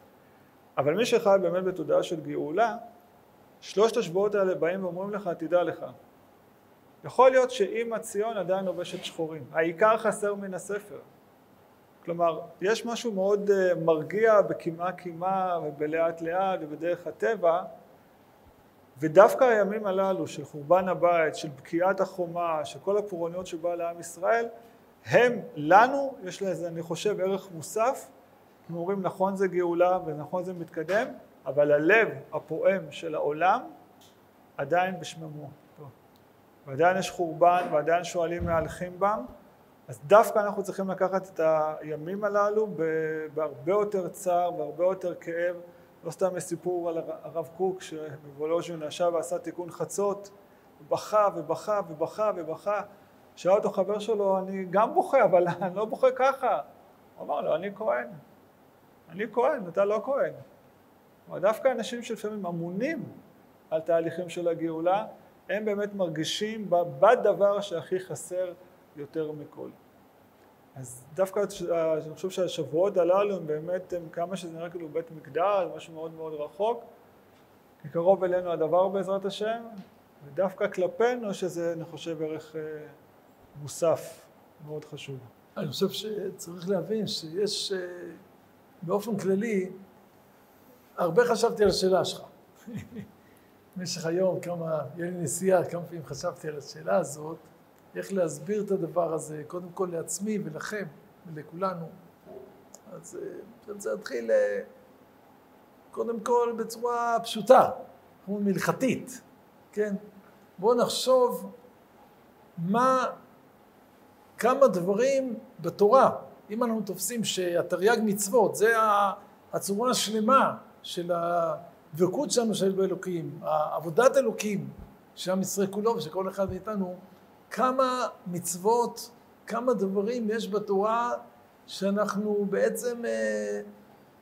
אבל מי שחי באמת בתודעה של גאולה, 3 השבועות האלה באים ואומרים לך, תדע לך, יכול להיות שאמא ציון עדיין לובשת שחורים. העיקר חסר מן הספר. כלומר, יש משהו מאוד מרגיע בקמעה ובלאט לאט ובדרך הטבע, ודווקא הימים הללו של חורבן הבית, של בקיעת החומה, של כל הפורעניות שבאה לעם ישראל, הם לנו, יש לזה, אני חושב, ערך מוסף. הם אומרים, נכון זה גאולה ונכון זה מתקדם, אבל הלב הפועם של העולם עדיין בשממו. ועדיין יש חורבן, ועדיין שואלים מהלכים בם, אז דווקא אנחנו צריכים לקחת את הימים הללו בהרבה יותר צער, בהרבה יותר כאב. לא סתם מסיפור על הרב קוק, שמבולוז'ין נשב ועשה תיקון חצות, ובכה. שאל אותו חבר שלו, אני גם בוכה, אבל אני לא בוכה ככה. הוא אמר לו, אני כהן, אתה לא כהן. ודווקא אנשים שלפעמים אמונים על תהליכים של הגאולה, הם באמת מרגישים בדבר שהכי חסר יותר מכל. אז דווקא אני חושב שהשבועות הללו הם באמת, כמה שזה נראה כאילו בית מגדל, משהו מאוד מאוד רחוק, כי קרוב אלינו הדבר בעזרת השם, ודווקא כלפינו, שזה, אני חושב, ערך מוסף מאוד חשוב. אני חושב שצריך להבין שיש, באופן כללי, הרבה חשבתי על השאלה שלך. במשך היום, יהיה לי נסיעה, כמה פעמים חשבתי על השאלה הזאת, איך להסביר את הדבר הזה, קודם כל לעצמי ולכם ולכולנו. אז זה התחיל, קודם כל, בצורה פשוטה, מלכתית, כן? בואו נחשוב כמה דברים בתורה, אם אנחנו תופסים שהתרי"ג מצוות, זה הצורה השלמה של הדבקות שלנו של באלוקים, עבודת אלוקים, שעם ישראל כולו ושכל אחד מאיתנו, כמה מצוות, כמה דברים יש בתורה שאנחנו בעצם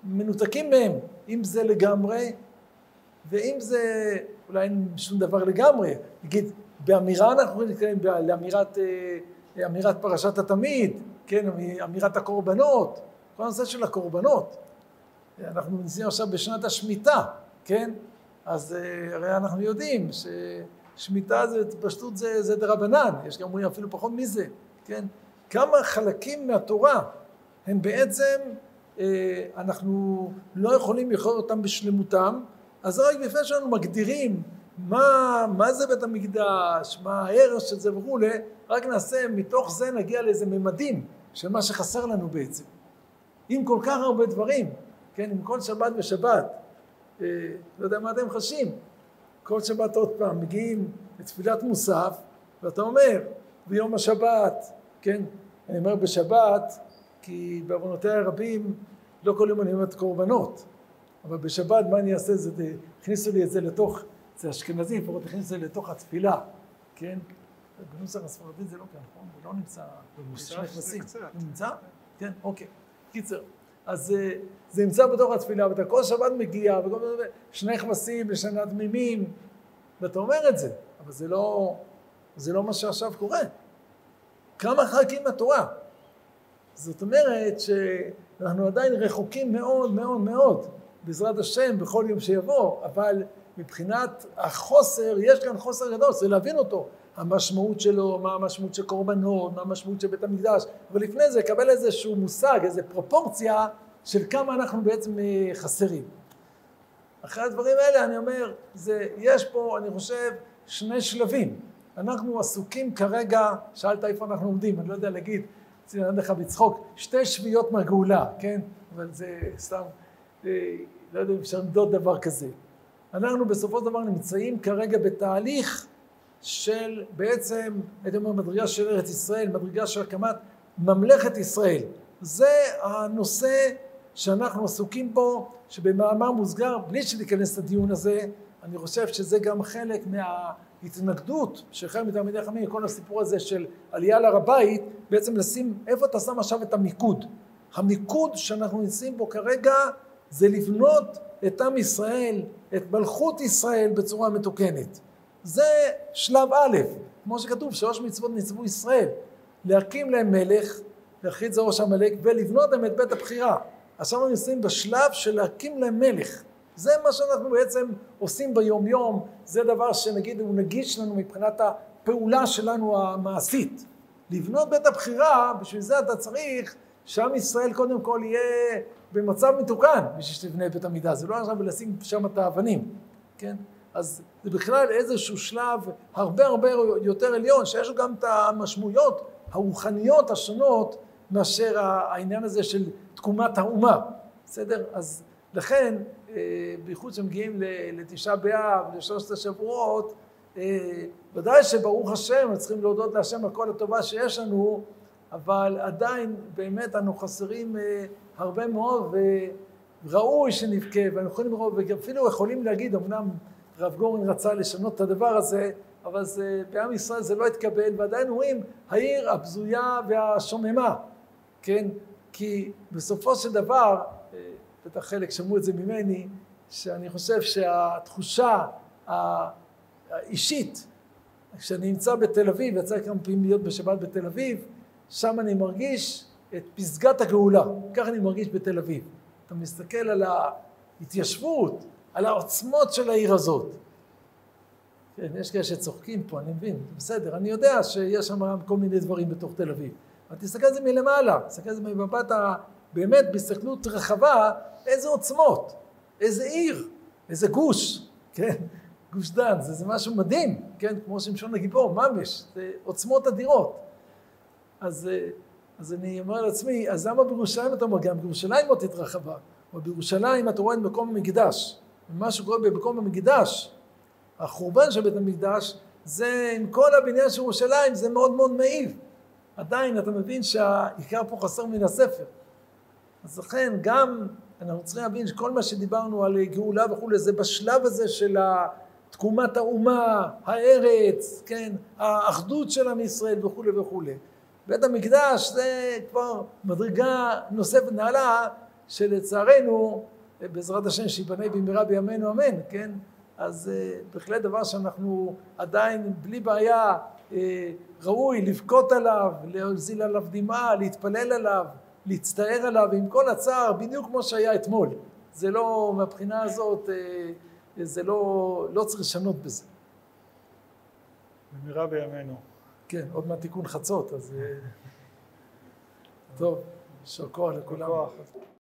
מנותקים מהם, אם זה לגמרי, ואם זה אולי אין שום דבר לגמרי. נגיד, באמירה אנחנו נתקיים, לאמירת פרשת התמיד, כן, אמירת הקורבנות, כל הנושא של הקורבנות. אנחנו נמצאים עכשיו בשנת השמיטה, כן? אז הרי אנחנו יודעים ששמיטה זה, פשטות זה דרבנן, יש גם אומרים אפילו פחות מזה, כן? כמה חלקים מהתורה הם בעצם, אנחנו לא יכולים לכלול אותם בשלמותם, אז רק בפני שאנחנו מגדירים מה זה בית המקדש, מה הערך של זה וכולי, רק נעשה, מתוך זה נגיע לאיזה ממדים של מה שחסר לנו בעצם. עם כל כך הרבה דברים, כן, עם כל שבת ושבת, לא יודע מה אתם חשים, כל שבת עוד פעם מגיעים לתפילת מוסף, ואתה אומר, ביום השבת, כן, אני אומר בשבת, כי בעוונותיי הרבים, לא כל יום אני אומר את קורבנות, אבל בשבת מה אני אעשה, הכניסו לי את זה לתוך, זה אשכנזי, פחות הכניסו את זה לתוך התפילה, כן? בנוסח הספרדית זה לא כאן, נכון? הוא לא נמצא במוסף. הוא נמצא? כן, אוקיי. קיצר. אז זה נמצא בתוך התפילה, ואתה כל שבת מגיע, שני כבשים לשנת מימים, ואתה אומר את זה, אבל זה לא מה שעכשיו קורה. כמה חלקים מהתורה? זאת אומרת שאנחנו עדיין רחוקים מאוד מאוד מאוד, בעזרת השם, בכל יום שיבוא, אבל מבחינת החוסר, יש כאן חוסר גדול, זה להבין אותו. המשמעות שלו, מה המשמעות של קורבנות, מה המשמעות של בית המקדש, אבל לפני זה קבל איזשהו מושג, איזו פרופורציה של כמה אנחנו בעצם חסרים. אחרי הדברים האלה אני אומר, יש פה, אני חושב, שני שלבים. אנחנו עסוקים כרגע, שאלת איפה אנחנו עומדים, אני לא יודע להגיד, אני אדע לך בצחוק, 2/7 מהגאולה, כן? אבל זה סתם, לא יודע אם אפשר למדוד דבר כזה. אנחנו בסופו של דבר נמצאים כרגע בתהליך של בעצם, הייתי אומר, מדרגה של ארץ ישראל, מדרגה של הקמת ממלכת ישראל. זה הנושא שאנחנו עסוקים בו, שבמאמר מוסגר, בלי שניכנס לדיון הזה, אני חושב שזה גם חלק מההתנגדות שחלק מתלמידי חכמים, כל הסיפור הזה של עלייה להר הבית, בעצם לשים, איפה אתה שם עכשיו את המיקוד? המיקוד שאנחנו נמצאים בו כרגע, זה לבנות את עם ישראל, את מלכות ישראל בצורה מתוקנת. זה שלב א', כמו שכתוב, 3 מצוות ניצבו ישראל, להקים להם מלך, להחריד את ראש המלך, ולבנות להם את בית הבחירה. עכשיו אנחנו נמצאים בשלב של להקים להם מלך. זה מה שאנחנו בעצם עושים ביום-יום, זה דבר שנגיד הוא נגיש לנו מבחינת הפעולה שלנו המעשית. לבנות בית הבחירה, בשביל זה אתה צריך שעם ישראל קודם כל יהיה במצב מתוקן, בשביל שתבנה את בית המקדש. זה לא עכשיו לשים שם את האבנים, כן? אז זה בכלל איזשהו שלב הרבה הרבה יותר עליון, שיש גם את המשמעויות הרוחניות השונות מאשר העניין הזה של תקומת האומה, בסדר? אז לכן, בייחוד שמגיעים לתשעה באב, לשלושת השבועות, ודאי שברוך השם, צריכים להודות להשם על כל הטובה שיש לנו, אבל עדיין באמת אנו חסרים הרבה מאוד, וראוי שנבכה, ואפילו יכולים להגיד, אמנם, רב גורן רצה לשנות את הדבר הזה, אבל בעם ישראל זה לא התקבל, ועדיין רואים העיר הבזויה והשוממה, כן? כי בסופו של דבר, בטח חלק שמעו את זה ממני, שאני חושב שהתחושה האישית, כשאני נמצא בתל אביב, יצא כמה פעמים להיות בשבת בתל אביב, שם אני מרגיש את פסגת הגאולה, כך אני מרגיש בתל אביב. אתה מסתכל על ההתיישבות, על העוצמות של העיר הזאת. כן, יש כאלה שצוחקים פה, אני מבין, בסדר, אני יודע שיש שם כל מיני דברים בתוך תל אביב. אבל תסתכל על זה מלמעלה, תסתכל על זה מבט באמת בהסתכלות רחבה, איזה עוצמות, איזה עיר, איזה גוש, כן? גוש דן, זה משהו מדהים, כן? כמו שמשון הגיבור, ממש, זה עוצמות אדירות. אז אני אומר לעצמי, אז למה בירושלים אתה אומר, גם בירושלים עוד התרחבה, אבל בירושלים אתה רואה את מקום המקדש, ומה שקורה במקום המקדש, החורבן של בית המקדש, זה עם כל הבניין של ירושלים, זה מאוד מאוד מעיב. עדיין אתה מבין שהעיקר פה חסר מן הספר. אז לכן גם אנחנו צריכים להבין שכל מה שדיברנו על גאולה וכולי, זה בשלב הזה של תקומת האומה, הארץ, כן, האחדות של עם ישראל וכולי וכולי. בית המקדש זה כבר מדרגה נוספת נעלה, שלצערנו, בעזרת השם שיבנה במהרה בימינו אמן, כן? אז בהחלט דבר שאנחנו עדיין בלי בעיה ראוי לבכות עליו, להוזיל עליו דמעה, להתפלל עליו, להצטער עליו עם כל הצער, בדיוק כמו שהיה אתמול. זה לא, מהבחינה הזאת, זה לא צריך לשנות בזה. במהרה בימינו. כן, עוד מהתיקון חצות, אז... טוב, שוקו לכולם.